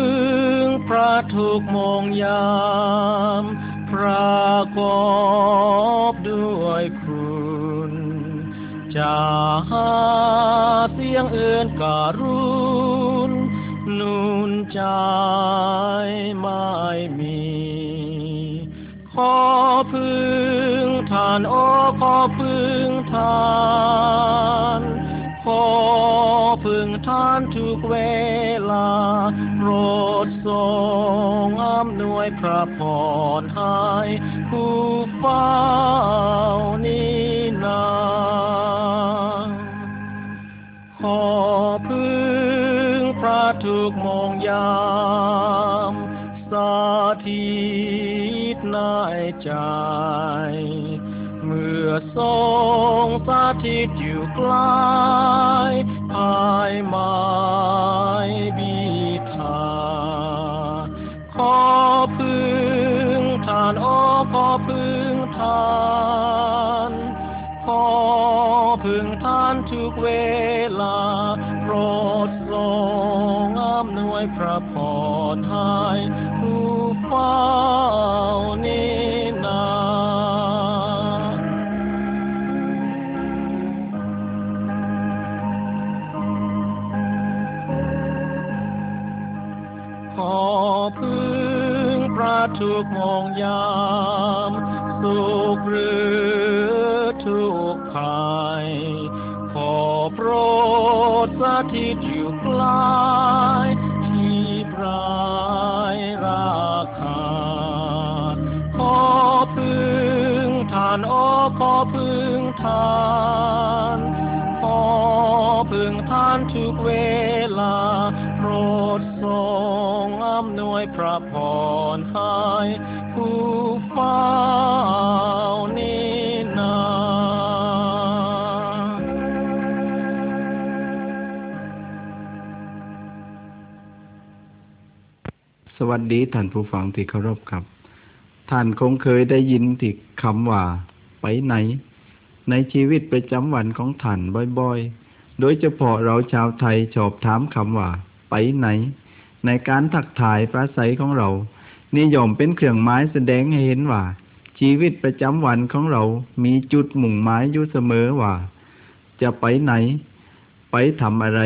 งพระทุกมองยามพระกอบด้วยคุณจะหาเสียงเอื้อนการุณนุนใจไม่มีขอพึ่งท่านโอ้ขอพึ่งท่านขอพึ่งท่านทุกเวลาโปรดทรงอำนวยพระพรให้ผู้เฝ้านี้นาขอพึ่งพระทุกมองยาม สถิตในใจเมื่อทรงสถิตอยู่ใกล้ภายไม้บิดาขอพึ่งท่านโอ้ขอพึ่งท่านขอพึ่งท่านทุกเวลาโปรดทรงอำนวยพระพรให้ผู้เฝ้านินาขอพึ่งพระทุกมองยามสุขหรือทุกข์ภัยขอโปรดสถิตอยู่ใกล้ที่ปลายราคาขอพึ่งท่านโอ้ขอพึ่งท่านขอพึ่งท่านทุกเวลาโปรดทรงอำนวยพระพรให้ผู้เฝ้านินาสวัสดีท่านผู้ฟังที่เคารพครับท่านคงเคยได้ยินที่คำว่าไปไหนในชีวิตประจำวันของท่านบ่อยๆโดยเฉพาะเราชาวไทยชอบถามคำว่าไปไหนในการทักทายปราศัยของเรานิยมเป็นเครื่องหมายแสดงให้เห็นว่าชีวิตประจำวันของเรามีจุดมุ่งหมายอยู่เสมอว่าจะไปไหนไปทำอะไร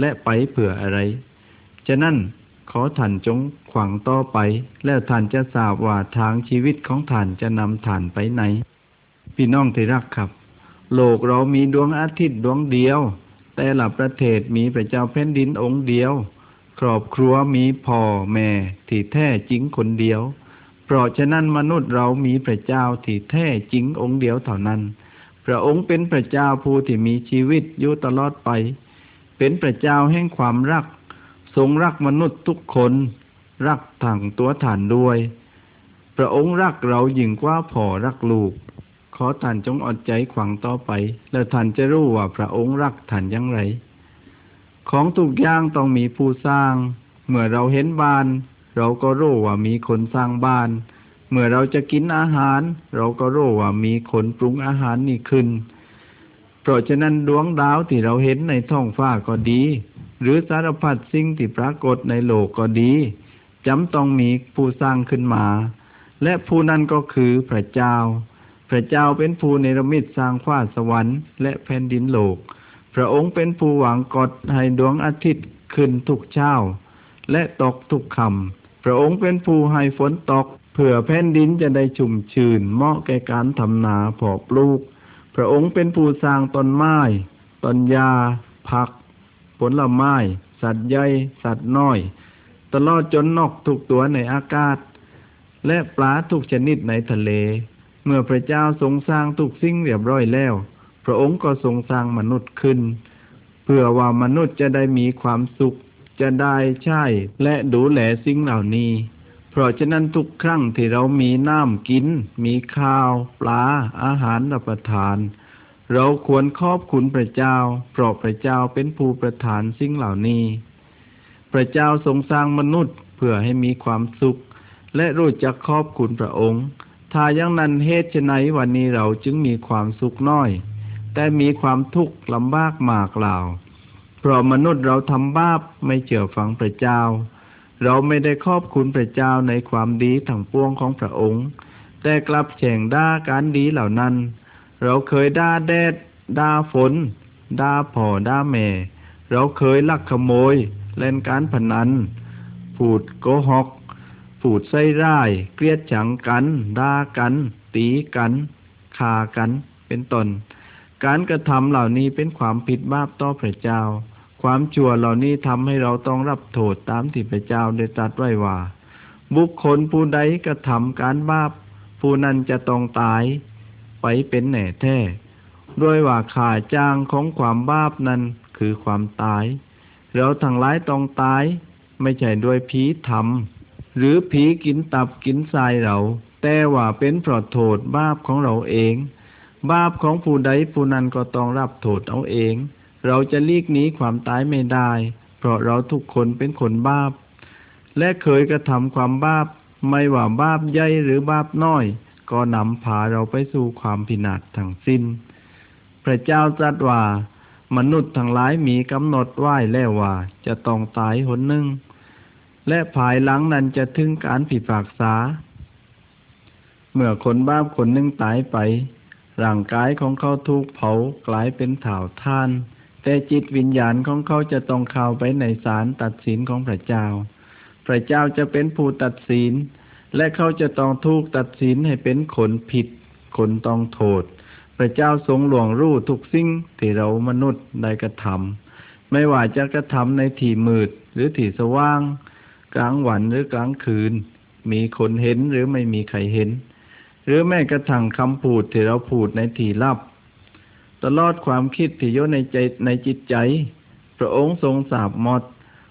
และไปเพื่ออะไรฉะนั้นขอท่านจงขวังต่อไปแล้วท่านจะทราบว่าทางชีวิตของท่านจะนำท่านไปไหนพี่น้องที่รักครับโลกเรามีดวงอาทิตย์ดวงเดียวแต่ละประเทศมีพระเจ้าแผ่นดินองค์เดียวครอบครัวมีพ่อแม่ที่แท้จริงคนเดียวเพราะฉะนั้นมนุษย์เรามีพระเจ้าที่แท้จริงองค์เดียวเท่านั้นพระองค์เป็นพระเจ้าผู้ที่มีชีวิตอยู่ตลอดไปเป็นพระเจ้าแห่งความรักทรงรักมนุษย์ทุกคนรักทั้งตัวท่านด้วยพระองค์รักเรายิ่งกว่าพ่อรักลูกขอท่านจงอดใจขวังต่อไปแล้วท่านจะรู้ว่าพระองค์รักท่านอย่างไรของทุกอย่างต้องมีผู้สร้างเมื่อเราเห็นบ้านเราก็รู้ว่ามีคนสร้างบ้านเมื่อเราจะกินอาหารเราก็รู้ว่ามีคนปรุงอาหารนี่ขึ้นเพราะฉะนั้นดวงดาวที่เราเห็นในท้องฟ้าก็ดีหรือสารพัดสิ่งที่ปรากฏในโลกก็ดีจำต้องมีผู้สร้างขึ้นมาและผู้นั้นก็คือพระเจ้าพระเจ้าเป็นผู้เนรมิตสร้างฟ้าสวรรค์และแผ่นดินโลกพระองค์เป็นผู้วางกฎให้ดวงอาทิตย์ขึ้นทุกเช้าและตกทุกค่ำพระองค์เป็นผู้ให้ฝนตกเพื่อแผ่นดินจะได้ชุ่มชื้นเหมาะแก่การทำนาเพาะปลูกพระองค์เป็นผู้สร้างต้นไม้ต้นหญ้าผักผลไม้สัตว์ใหญ่สัตว์น้อยตลอดจนนกทุกตัวในอากาศและปลาทุกชนิดในทะเลเมื่อพระเจ้าทรงสร้างทุกสิ่งเรียบร้อยแล้วพระองค์ก็ทรงสร้างมนุษย์ขึ้นเพื่อว่ามนุษย์จะได้มีความสุขจะได้ใช้และดูแลสิ่งเหล่านี้เพราะฉะนั้นทุกครั้งที่เรามีน้ำกินมีข้าวปลาอาหารรับประทานเราควรขอบคุณพระเจ้าเพราะพระเจ้าเป็นผู้ประทานสิ่งเหล่านี้พระเจ้าทรงสร้างมนุษย์เพื่อให้มีความสุขและรู้จักขอบคุณพระองค์ถ้าอย่างนั้นเหตุไฉนวันนี้เราจึงมีความสุขน้อยแต่มีความทุกข์ลำบากมากเหล่าเพราะมนุษย์เราทำบาปไม่เชื่อฟังพระเจ้าเราไม่ได้ขอบคุณพระเจ้าในความดีทั้งปวงของพระองค์แต่กลับแฉ่งด่าการดีเหล่านั้นเราเคยด่าแดดด่าฝนด่าพ่อด่าแม่เราเคยลักขโมยเล่นการพนันพูดโกหกพูดใส่ร้ายเกลียดชังกันด่ากันตีกันฆ่ากันเป็นต้นการกระทำเหล่านี้เป็นความผิดบาปต่อพระเจ้าความชั่วเหล่านี้ทำให้เราต้องรับโทษตามที่พระเจ้าได้ตรัสไว้ว่าบุคคลผู้ใดกระทำการบาปผู้นั้นจะต้องตายไปเป็นแน่แท้ด้วยว่าค่าจ้างของความบาปนั้นคือความตายเราทั้งหลายต้องตายไม่ใช่ด้วยผีธรรม หรือผีกินตับกินทรายเราแต่ว่าเป็นเพราะโทษบาปของเราเองบาปของผู้ใดผู้นั้นก็ต้องรับโทษเอาเองเราจะหลีกหนีความตายไม่ได้เพราะเราทุกคนเป็นคนบาปและเคยกระทำความบาปไม่ว่าบาปใหญ่หรือบาปน้อยก็นำพาเราไปสู่ความพินาศทั้งสิ้นพระเจ้าตรัสว่ามนุษย์ทั้งหลายมีกำหนดไว้แล้วว่าจะต้องตายหนหนึ่งและภายหลังนั้นจะถึงการพิพากษาเมื่อคนบาปคนหนึ่งตายไปร่างกายของเขาถูกเผากลายเป็นเถาฐานแต่จิตวิญญาณของเขาจะต้องเข้าไปในศาลตัดสินของพระเจ้าพระเจ้าจะเป็นผู้ตัดสินและเขาจะต้องถูกตัดสินให้เป็นคนผิดคนต้องโทษพระเจ้าทรงหลวงรู้ทุกสิ่งที่เรามนุษย์ได้กระทำไม่ว่าจะกระทำในที่มืดหรือที่สว่างกลางวันหรือกลางคืนมีคนเห็นหรือไม่มีใครเห็นหรือแม้กระทั่งคำพูดที่เราพูดในที่ลับตลอดความคิดที่อยู่ในใจในจิตใจพระองค์ทรงทราบหมด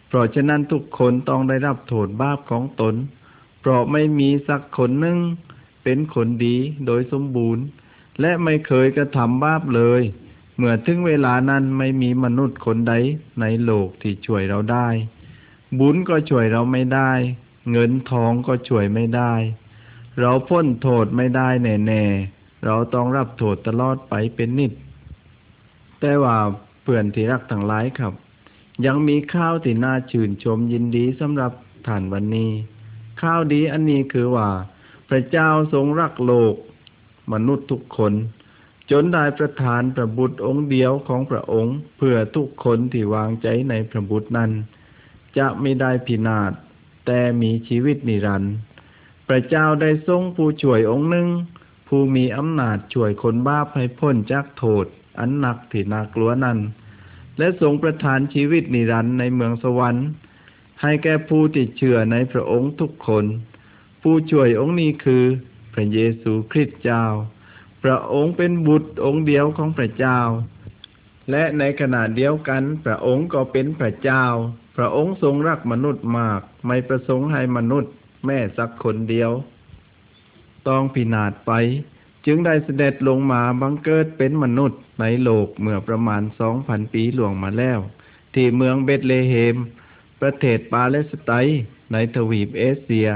เพราะฉะนั้นทุกคนต้องได้รับโทษบาปของตนเพราะไม่มีสักคนหนึ่งเป็นคนดีโดยสมบูรณ์และไม่เคยกระทำบาปเลยเมื่อถึงเวลานั้นไม่มีมนุษย์คนใดในโลกที่ช่วยเราได้บุญก็ช่วยเราไม่ได้เงินทองก็ช่วยไม่ได้เราพ้นโทษไม่ได้แน่ๆเราต้องรับโทษตลอดไปเป็นนิจแต่ว่าเพื่อนที่รักทั้งหลายครับยังมีข้าวที่น่าชื่นชมยินดีสำหรับท่านวันนี้ข้าวดีอันนี้คือว่าพระเจ้าทรงรักโลกมนุษย์ทุกคนจนได้ประทานพระบุตรองค์เดียวของพระองค์เพื่อทุกคนที่วางใจในพระบุตรนั้นจะไม่ได้พินาศแต่มีชีวิตนิรันดร์พระเจ้าได้ทรงผู้ช่วยองค์หนึ่งผู้มีอำนาจช่วยคนบาปให้พ้นจากโทษอันหนักที่น่ากลัวนั้นและทรงประทานชีวิตนิรันดร์ในเมืองสวรรค์ให้แก่ผู้ที่เชื่อในพระองค์ทุกคนผู้ช่วยองค์นี้คือพระเยซูคริสต์เจ้าพระองค์เป็นบุตรองค์เดียวของพระเจ้าและในขณะเดียวกันพระองค์ก็เป็นพระเจ้าพระองค์ทรงรักมนุษย์มากไม่ประสงค์ให้มนุษย์แม้สักคนเดียวต้องพินาศไปจึงได้เสด็จลงมาบังเกิดเป็นมนุษย์ในโลกเมื่อประมาณ 2,000 ปีหลวงมาแล้วที่เมืองเบธเลเฮมประเทศปาเลสไตน์ในทวีปเอเชีย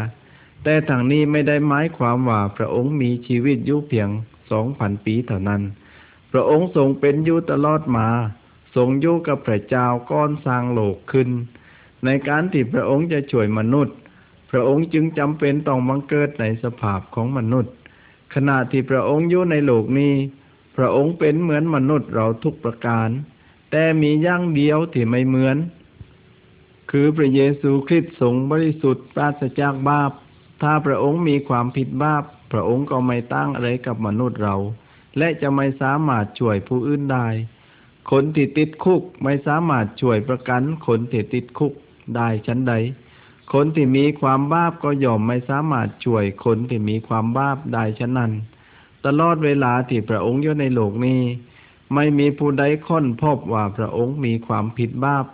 แต่ทางนี้ไม่ได้หมายความว่าพระองค์มีชีวิตอยู่เพียง 2,000 ปีเท่านั้นพระองค์ทรงเป็นอยู่ตลอดมาทรงอยู่กับพระเจ้าก่อนสร้างโลกขึ้นในการที่พระองค์จะช่วยมนุษย์พระองค์จึงจำเป็นต้องบังเกิดในสภาพของมนุษย์ขณะที่พระองค์อยู่ในโลกนี้พระองค์เป็นเหมือนมนุษย์เราทุกประการแต่มีอย่างเดียวที่ไม่เหมือนคือพระเยซูคริสต์ทรงบริสุทธิ์ปราศจากบาปถ้าพระองค์มีความผิดบาปพระองค์ก็ไม่ต่างอะไรกับมนุษย์เราและจะไม่สามารถช่วยผู้อื่นได้คนที่ติดคุกไม่สามารถช่วยประกันคนที่ติดคุกได้ชั้นใดคนที่มีความบาปก็ย่อมไม่สามารถช่วยคนที่มีความบาปได้ฉะนั้นตลอดเวลาที่พระองค์อยู่ในโลกนี้ไม่มีผู้ใดค้นพบว่าพระองค์มีความผิดบาป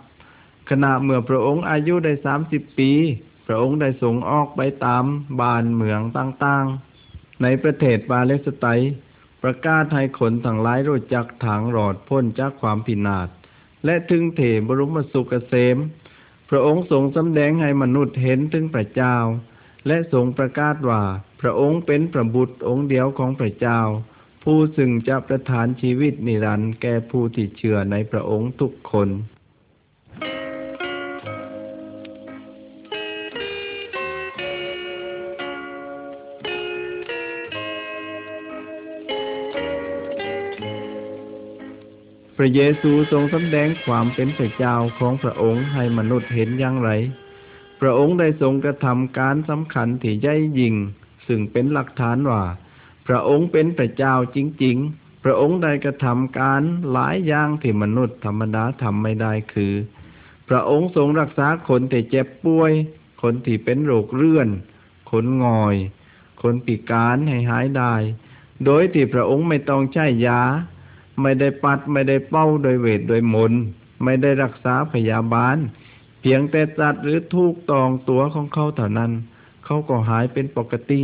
ขณะเมื่อพระองค์อายุได้30ปีพระองค์ได้ส่งออกไปตามบ้านเมืองต่างๆในประเทศปาเลสไตน์ประกาศให้คนทั้งหลายรู้จักทางรอดพ้นจากความพินาศและถึงเถบรมสุขเกษมพระองค์ทรงสำแดงให้มนุษย์เห็นถึงพระเจ้าและทรงประกาศว่าพระองค์เป็นพระบุตรองค์เดียวของพระเจ้าผู้ซึ่งจะประทานชีวิตนิรันดร์แก่ผู้ที่เชื่อในพระองค์ทุกคนพระเยซูทรงสำแดงความเป็นพระเจ้าของพระองค์ให้มนุษย์เห็นอย่างไรพระองค์ได้ทรงกระทำการสำคัญที่ใหญ่ยิ่งซึ่งเป็นหลักฐานว่าพระองค์เป็นพระเจ้าจริงๆพระองค์ได้กระทำการหลายอย่างที่มนุษย์ธรรมดาทำไม่ได้คือพระองค์ทรงรักษาคนที่เจ็บป่วยคนที่เป็นโรคเรื้อนคนงอยคนพิการให้หายได้โดยที่พระองค์ไม่ต้องใช้ยาไม่ได้ปัดไม่ได้เป่าโดยเวทโดยมนต์ไม่ได้รักษาพยาบาลเพียงแต่จัดหรือถูกต้องตัวของเขาเท่านั้น เขาก็หายเป็นปกติ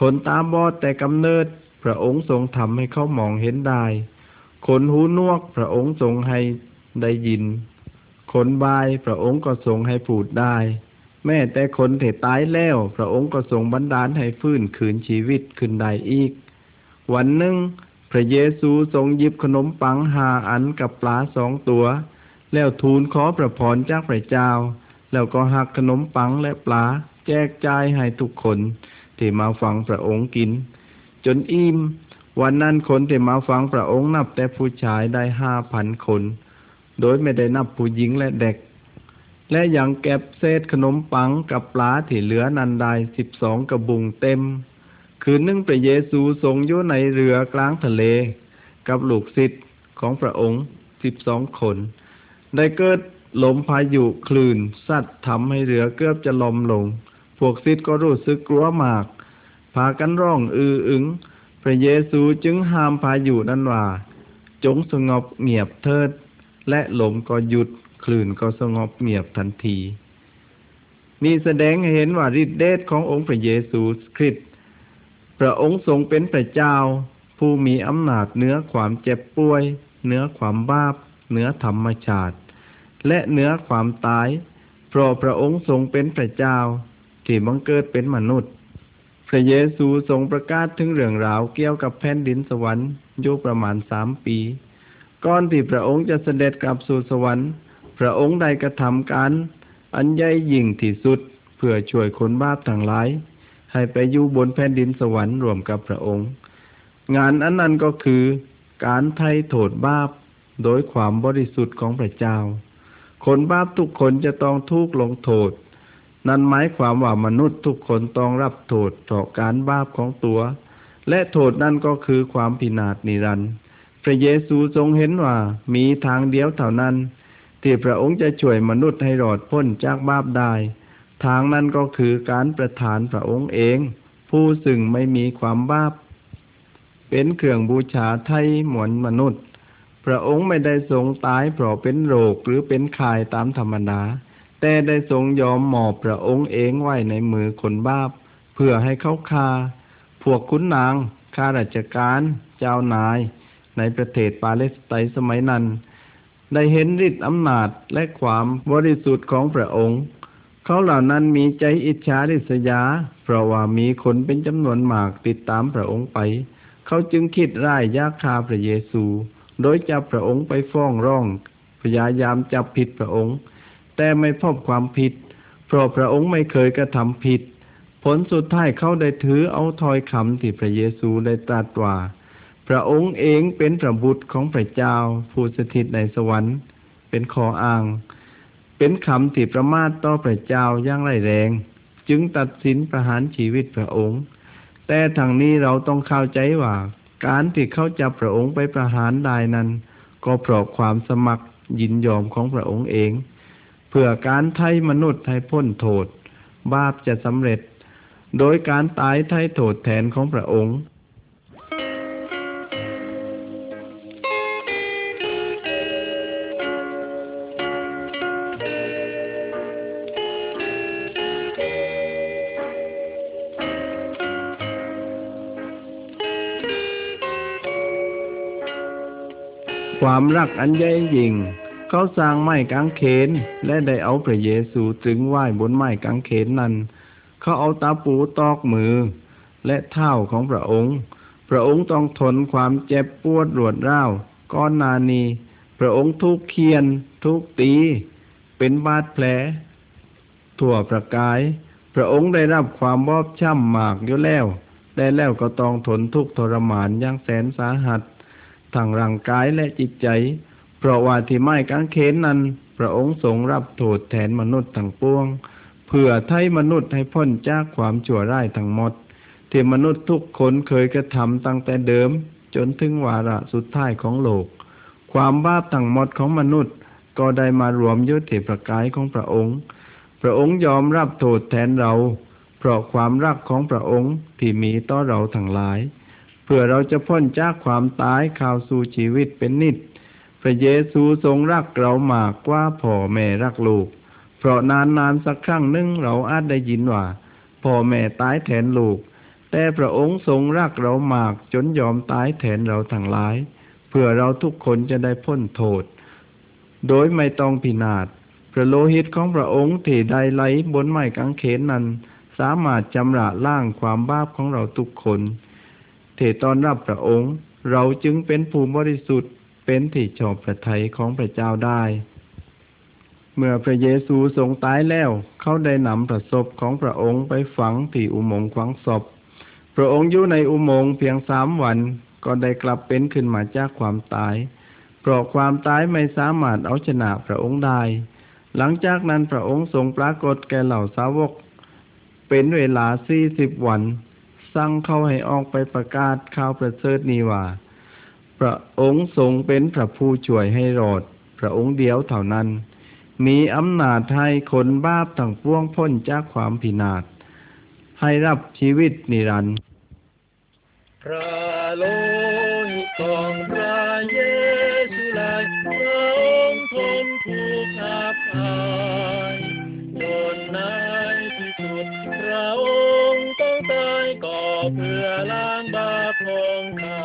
คนตาบอดแต่กำเนิดพระองค์ทรงทำให้เขามองเห็นได้คนหูหนวกพระองค์ทรงให้ได้ยินคนบายพระองค์ก็ทรงให้พูดได้แม้แต่คนที่ตายแล้วพระองค์ก็ทรงบันดาลให้ฟื้นคืนชีวิตขึ้นได้อีกวันหนึ่งพระเยซูทรงหยิบขนมปัง5 อันกับปลา2 ตัวแล้วทูลขอพระพรจากพระเจ้าแล้วก็หักขนมปังและปลาแจกจ่ายให้ทุกคนที่มาฟังพระองค์กินจนอิ่มวันนั้นคนที่มาฟังพระองค์นับแต่ผู้ชายได้ 5,000 คนโดยไม่ได้นับผู้หญิงและเด็กและยังเก็บเศษขนมปังกับปลาที่เหลือนั้นได้12 กระบุงเต็มคืนหนึ่งพระเยซูทรงอยู่ในเรือกลางทะเลกับลูกศิษย์ของพระองค์12 คนได้เกิดลมพายุคลื่นซัดทำให้เรือเกือบจะล่มลงพวกศิษย์ก็รู้สึกกลัวมากพากันร้องอื้ออึงพระเยซูจึงห้ามพายุนั้นว่าจงสงบเงียบเถิดและลมก็หยุดคลื่นก็สงบเงียบทันทีนี่แสดงให้เห็นว่าฤทธิเดชขององค์พระเยซูคริสต์พระองค์ทรงเป็นพระเจ้าผู้มีอำนาจเหนือความเจ็บป่วยเหนือความบาปเหนือธรรมชาติและเหนือความตายเพราะพระองค์ทรงเป็นพระเจ้าที่บังเกิดเป็นมนุษย์พระเยซูทรงประกาศถึงเรื่องราวเกี่ยวกับแผ่นดินสวรรค์อยู่ประมาณ3 ปีก่อนที่พระองค์จะเสด็จกลับสู่สวรรค์พระองค์ได้กระทำการอันใหญ่ยิ่งที่สุดเพื่อช่วยคนบาปทั้งหลายให้ไปอยู่บนแผ่นดินสวรรค์รวมกับพระองค์งานอันนั้นก็คือการไถ่โทษบาปโดยความบริสุทธิ์ของพระเจ้าคนบาปทุกคนจะต้องถูกลงโทษนั่นหมายความว่ามนุษย์ทุกคนต้องรับโทษต่อการบาปของตัวและโทษนั่นก็คือความพินาศนิรันดร์พระเยซูทรงเห็นว่ามีทางเดียวเท่านั้นที่พระองค์จะช่วยมนุษย์ให้รอดพ้นจากบาปได้ทางนั้นก็คือการประทานพระองค์เองผู้ซึ่งไม่มีความบาปเป็นเครื่องบูชาไถ่มวลมนุษย์พระองค์ไม่ได้ทรงตายเพราะเป็นโรคหรือเป็นไข้ตามธรรมดาแต่ได้ทรงยอมมอบพระองค์เองไว้ในมือคนบาปเพื่อให้เขาฆ่าพวกขุนนางข้าราชการเจ้านายในประเทศปาเลสไตน์สมัยนั้นได้เห็นฤทธิ์อำนาจและความบริสุทธิ์ของพระองค์เขาเหล่านั้นมีใจอิจฉาริษยาเพราะว่ามีคนเป็นจำนวนมากติดตามพระองค์ไปเขาจึงคิดร้ายอยากฆ่าพระเยซูโดยจับพระองค์ไปฟ้องร้องพยายามจับผิดพระองค์แต่ไม่พบความผิดเพราะพระองค์ไม่เคยกระทำผิดผลสุดท้ายเขาได้ถือเอาถ้อยคำที่พระเยซูได้ตรัสว่าพระองค์เองเป็นพระบุตรของพระเจ้าผู้สถิตในสวรรค์เป็นข้ออ้างเป็นคำที่ประมาทต่อพระเจ้าอย่างร้ายแรงจึงตัดสินประหารชีวิตพระองค์แต่ทางนี้เราต้องเข้าใจว่าการที่เขาจับพระองค์ไปประหารได้นั้นก็เพราะความสมัครยินยอมของพระองค์เองเพื่อการไถ่มนุษย์ให้พ้นโทษบาปจะสำเร็จโดยการตายไถ่โทษแทนของพระองค์ความรักอันใหญ่ยิ่งเขาสร้างไม้กางเขนและได้เอาพระเยซูตรึงไว้บนไม้กางเขนนั้นเขาเอาตาปูตอกมือและเท้าของพระองค์พระองค์ต้องทนความเจ็บปวดรวดร้าวก่อนหน้านี้พระองค์ถูกเฆียนถูกตีเป็นบาดแผลทั่วประกายพระองค์ได้รับความบอบช้ำมากอยู่แล้วแต่แล้วก็ต้องทนทุกข์ทรมานอย่างแสนสาหัสทั้งร่างกายและจิตใจเพราะว่าที่ไม้กางเขนนั้นพระองค์ทรงรับโทษแทนมนุษย์ทั้งปวงเพื่อไถ่มนุษย์ให้พ้นจากความชั่วร้ายทั้งหมดที่มนุษย์ทุกคนเคยกระทำตั้งแต่เดิมจนถึงวาระสุดท้ายของโลกความบาปทั้งหมดของมนุษย์ก็ได้มารวมอยู่ที่พระกายของพระองค์พระองค์ยอมรับโทษแทนเราเพราะความรักของพระองค์ที่มีต่อเราทั้งหลายเพื่อเราจะพ้นจากความตายเข้าสู่ชีวิตเป็นนิจพระเยซูทรงรักเรามากกว่าพ่อแม่รักลูกเพราะนานๆสักครั้งหนึ่งเราอาจได้ยินว่าพ่อ พ่อแม่ตายแทนลูกแต่พระองค์ทรงรักเรามากจนยอมตายแทนเราทั้งหลายเพื่อเราทุกคนจะได้พ้นโทษโดยไม่ต้องพินาศพระโลหิตของพระองค์ที่ได้ไหลบนไม้กางเขนนั้นสามารถชำระล้างความบาปของเราทุกคนที่ต้อนรับพระองค์เราจึงเป็นผู้บริสุทธิ์เป็นที่ชอบพระทัยของพระเจ้าได้เมื่อพระเยซูทรงตายแล้วเขาได้นำพระศพของพระองค์ไปฝังที่อุโมงค์ฝังศพพระองค์อยู่ในอุโมงค์เพียง3 วันก็ได้กลับเป็นขึ้นมาจากความตายเพราะความตายไม่สามารถเอาชนะพระองค์ได้หลังจากนั้นพระองค์ทรงปรากฏแก่เหล่าสาวกเป็นเวลา40 วันสั่งเขาให้ออกไปประกาศข่าวประเสริฐนี้ว่าพระองค์ทรงเป็นพระผู้ช่วยให้รอดพระองค์เดียวเท่านั้นมีอำนาจให้คนบาปทั้งปวงพ้นจากความพินาศให้รับชีวิตนิรันดร์พระโลหิตของพระเยซูไลพระองค์ทนทุกข์อับอายจนในที่สุดพระองค์ต้องตายก็เพื่อล้างบาปของข้า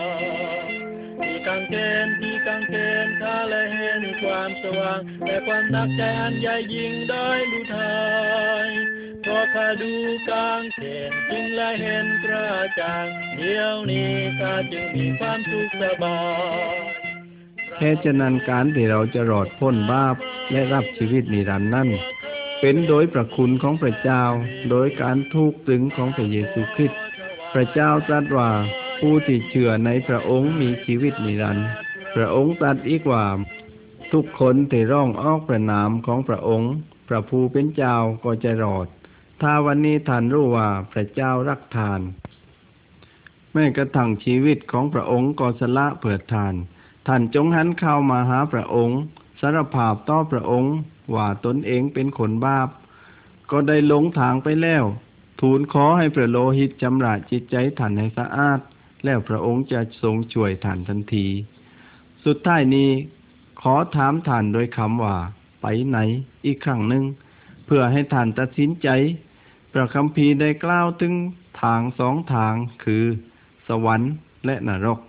ที่กางเกณฑ์ข้าและเห็นความสว่างและความนักใจอันใหญ่ยิ่งได้รู้ทายพอข้าดูกางเขนจึงและเห็นกระจ่างเดี๋ยวนี้ข้าจึงมีความสุขสบายแท้ฉะนั้นการที่เราจะรอดพ้นบาปและรับชีวิตนิรันดร์นั้นเป็นโดยพระคุณของพระเจ้าโดยการถูกถึงของพระเยซูคริสต์พระเจ้าตรัสว่าผู้ที่เชื่อในพระองค์มีชีวิตนิรันดร์พระองค์ตรัสอีกว่าทุกคนที่ร้องออกพระนามของพระองค์พระผู้เป็นเจ้าก็จะรอดถ้าวันนี้ท่านรู้ว่าพระเจ้ารักท่านแม้กระทั่งชีวิตของพระองค์ก็สละเพื่อท่านท่านจงหันเข้ามาหาพระองค์สารภาพต่อพระองค์ว่าตนเองเป็นคนบาปก็ได้หลงทางไปแล้วทูลขอให้พระโลหิตชำระจิตใจท่านให้สะอาดแล้วพระองค์จะทรงช่วยท่านทันทีสุดท้ายนี้ขอถามท่านโดยคำว่าไปไหนอีกครั้งหนึ่งเพื่อให้ท่านตัดสินใจพระคัมภีร์ได้กล่าวถึงทาง2 ทางคือสวรรค์และนรก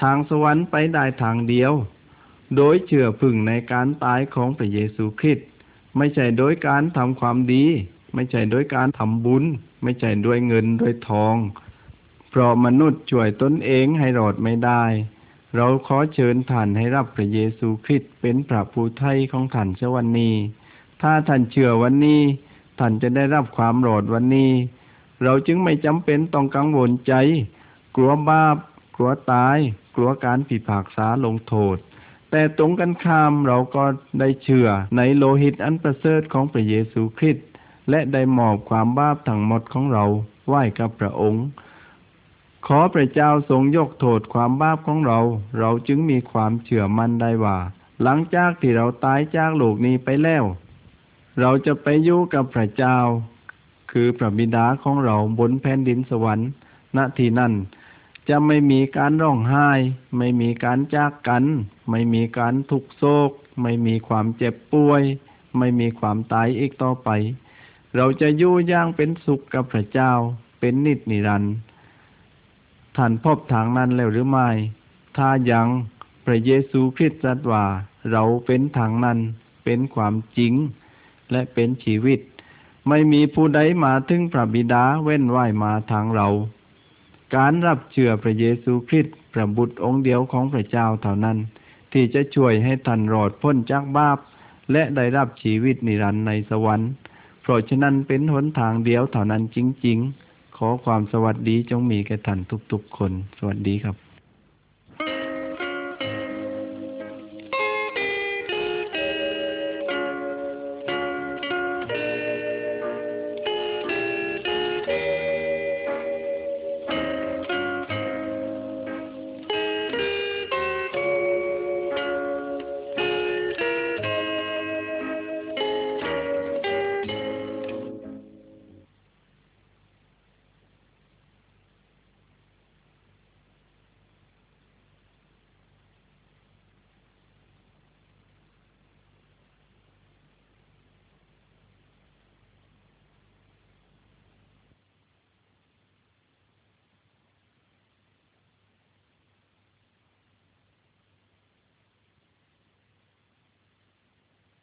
ทางสวรรค์ไปได้ทางเดียวโดยเชื่อพึ่งในการตายของพระเยซูคริสต์ไม่ใช่โดยการทำความดีไม่ใช่โดยการทำบุญไม่ใช่ด้วยเงินด้วยทองเพราะมนุษย์ช่วยตนเองให้รอดไม่ได้เราขอเชิญท่านให้รับพระเยซูคริสต์เป็นพระผู้ไถ่ของท่านเช้าวันนี้ถ้าท่านเชื่อวันนี้ท่านจะได้รับความรอดวันนี้เราจึงไม่จำเป็นต้องกังวลใจกลัวบาปกลัวตายกลัวการพิพากษาลงโทษแต่ตรงกันข้ามเราก็ได้เชื่อในโลหิตอันประเสริฐของพระเยซูคริสต์และได้มอบความบาปทั้งหมดของเราไว้กับพระองค์ขอพระเจ้าทรงยกโทษความบาปของเราเราจึงมีความเชื่อมั่นได้ว่าหลังจากที่เราตายจากโลกนี้ไปแล้วเราจะไปอยู่กับพระเจ้าคือพระบิดาของเราบนแผ่นดินสวรรค์ณที่นั่นจะไม่มีการร้องไห้ไม่มีการจากกันไม่มีการทุกข์โศกไม่มีความเจ็บป่วยไม่มีความตายอีกต่อไปเราจะอยู่อย่างเป็นสุขกับพระเจ้าเป็นนิรันดร์ท่านพบทางนั้นแล้วหรือไม่ถ้ายังพระเยซูคริสต์ตรัสว่าเราเป็นทางนั้นเป็นความจริงและเป็นชีวิตไม่มีผู้ใดมาถึงพระบิดาเว้นไว้มาทางเราการรับเชื่อพระเยซูคริสต์พระบุตรองค์เดียวของพระเจ้าเท่านั้นที่จะช่วยให้ท่านรอดพ้นจากบาปและได้รับชีวิตนิรันดร์ในสวรรค์เพราะฉะนั้นเป็นหนทางเดียวเท่านั้นจริงๆขอความสวัสดีจงมีแก่ท่านทุกๆคนสวัสดีครับ